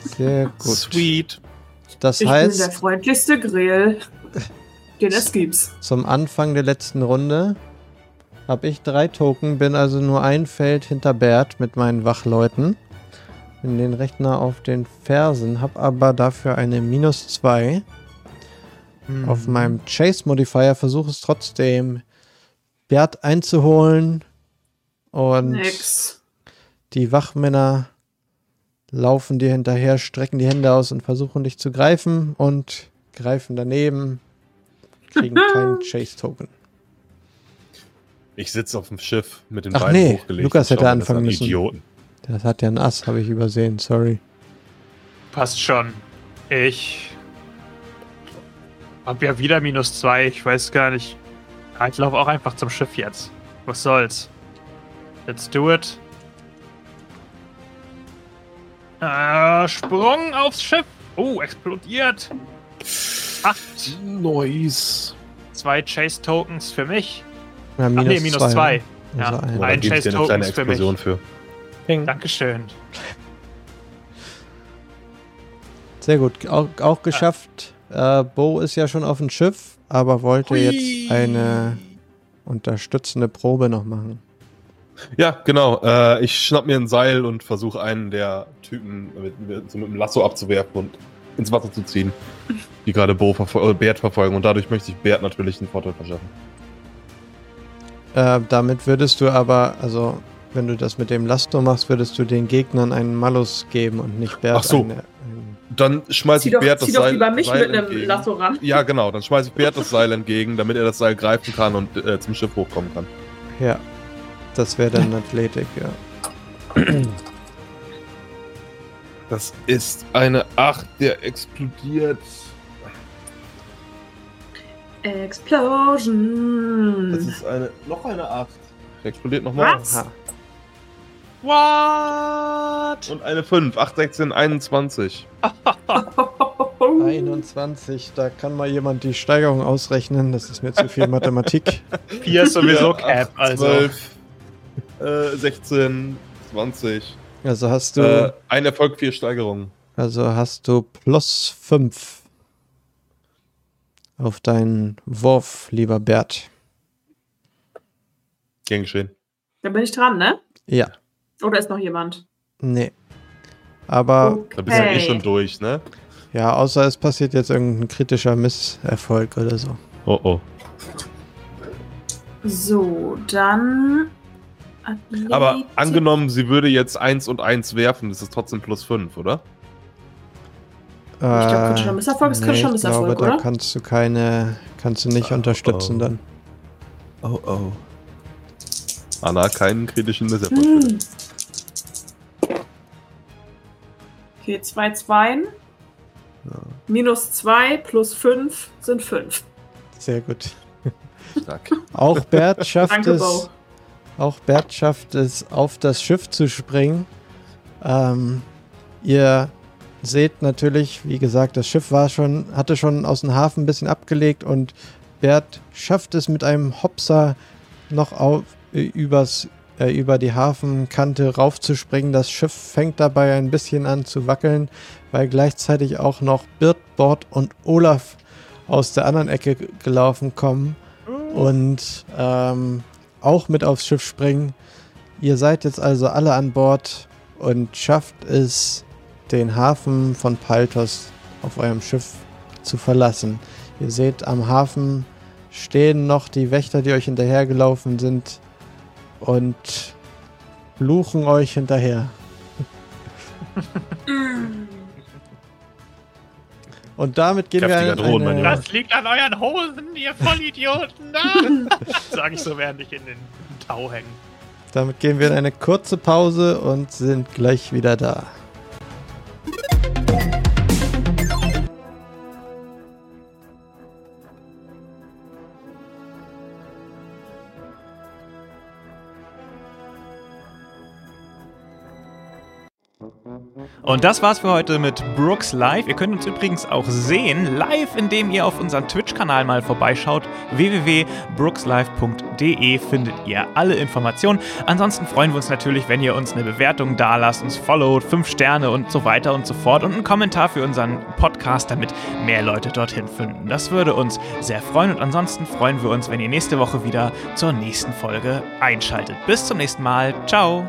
Sehr gut. Sweet. Das ich heißt, bin der freundlichste Grill, den es gibt. Zum Anfang der letzten Runde habe ich drei Token, bin also nur ein Feld hinter Bert mit meinen Wachleuten. In den Rechner auf den Fersen, hab aber dafür eine minus zwei. Hm. Auf meinem Chase-Modifier versuche es trotzdem, Bert einzuholen. Und Nix. Die Wachmänner laufen dir hinterher, strecken die Hände aus und versuchen dich zu greifen und greifen daneben. Kriegen keinen Chase-Token. Ich sitze auf dem Schiff mit den Ach Beinen nee, hochgelegt. Lukas hätte anfangen müssen. Idioten. Das hat ja ein Ass, habe ich übersehen, sorry. Passt schon. Ich hab ja wieder minus zwei, ich weiß gar nicht. Ich laufe auch einfach zum Schiff jetzt. Was soll's? Let's do it. Äh, Sprung aufs Schiff. Oh, explodiert. Acht. Nice. Zwei Chase-Tokens für mich. Ja, minus Ach nee, minus zwei. zwei. Ja, also ein, ein Chase-Tokens für mich. Für. Dankeschön. Sehr gut, auch, auch geschafft. Äh, Bo ist ja schon auf dem Schiff, aber wollte Hui. jetzt eine unterstützende Probe noch machen. Ja, genau. Äh, ich schnapp mir ein Seil und versuche einen der Typen mit, mit, so mit dem Lasso abzuwerfen und ins Wasser zu ziehen, die gerade Bo verfol- äh, Bert verfolgen. Und dadurch möchte ich Bert natürlich einen Vorteil verschaffen. Äh, damit würdest du aber, also... Wenn du das mit dem Lasto machst, würdest du den Gegnern einen Malus geben und nicht Bert. Ach so. Eine, eine Dann schmeiß ich Bert das Seil entgegen. Ja, genau. Dann schmeiß ich Bert das Seil entgegen, damit er das Seil greifen kann und äh, zum Schiff hochkommen kann. Ja. Das wäre dann Athletik, ja. Das ist eine acht, der explodiert. Explosion. Das ist eine, noch eine acht. Der explodiert nochmal. What? Und eine fünf, acht, sechzehn, einundzwanzig. einundzwanzig, da kann mal jemand die Steigerung ausrechnen, das ist mir zu viel Mathematik. vier ist sowieso Cap, also. zwölf, äh, sechzehn, zwanzig. Also hast du... Äh, ein Erfolg, vier Steigerungen. Also hast du plus fünf auf deinen Wurf, lieber Bert. Gern geschehen. Da bin ich dran, ne? Ja. Oder ist noch jemand? Nee. Aber... Okay. Da bist du eh schon durch, ne? Ja, außer es passiert jetzt irgendein kritischer Misserfolg oder so. Oh oh. So, dann... Athletik. Aber angenommen, sie würde jetzt eins und eins werfen, ist es trotzdem plus fünf, oder? Ich äh, glaube, kritischer Misserfolg ist nee, kritischer Misserfolg, ich glaube, oder? Da kannst du keine... Kannst du nicht oh, unterstützen oh. dann. Oh oh. Anna, keinen kritischen Misserfolg. Hm. Okay, zwei Zweien. Ja. Minus zwei plus fünf sind fünf. Sehr gut. Stark. Auch Bert schafft Danke, es. Bo. Auch Bert schafft es, auf das Schiff zu springen. Ähm, ihr seht natürlich, wie gesagt, das Schiff war schon, hatte schon aus dem Hafen ein bisschen abgelegt und Bert schafft es mit einem Hopser noch auf Übers, äh, über die Hafenkante raufzuspringen. Das Schiff fängt dabei ein bisschen an zu wackeln, weil gleichzeitig auch noch Bert, Bort und Olaf aus der anderen Ecke g- gelaufen kommen und ähm, auch mit aufs Schiff springen. Ihr seid jetzt also alle an Bord und schafft es, den Hafen von Paltos auf eurem Schiff zu verlassen. Ihr seht, am Hafen stehen noch die Wächter, die euch hinterhergelaufen sind, und fluchen euch hinterher. Und damit gehen Kräftiger wir Drohnen, eine... Das liegt an euren Hosen, ihr Vollidioten! Sag ich so, während ich in den Tau hänge. Damit gehen wir in eine kurze Pause und sind gleich wieder da. Und das war's für heute mit Brooks Live. Ihr könnt uns übrigens auch sehen, live, indem ihr auf unseren Twitch-Kanal mal vorbeischaut. w w w punkt brookslive punkt d e findet ihr alle Informationen. Ansonsten freuen wir uns natürlich, wenn ihr uns eine Bewertung dalasst, uns followt, fünf Sterne und so weiter und so fort und einen Kommentar für unseren Podcast, damit mehr Leute dorthin finden. Das würde uns sehr freuen und ansonsten freuen wir uns, wenn ihr nächste Woche wieder zur nächsten Folge einschaltet. Bis zum nächsten Mal. Ciao.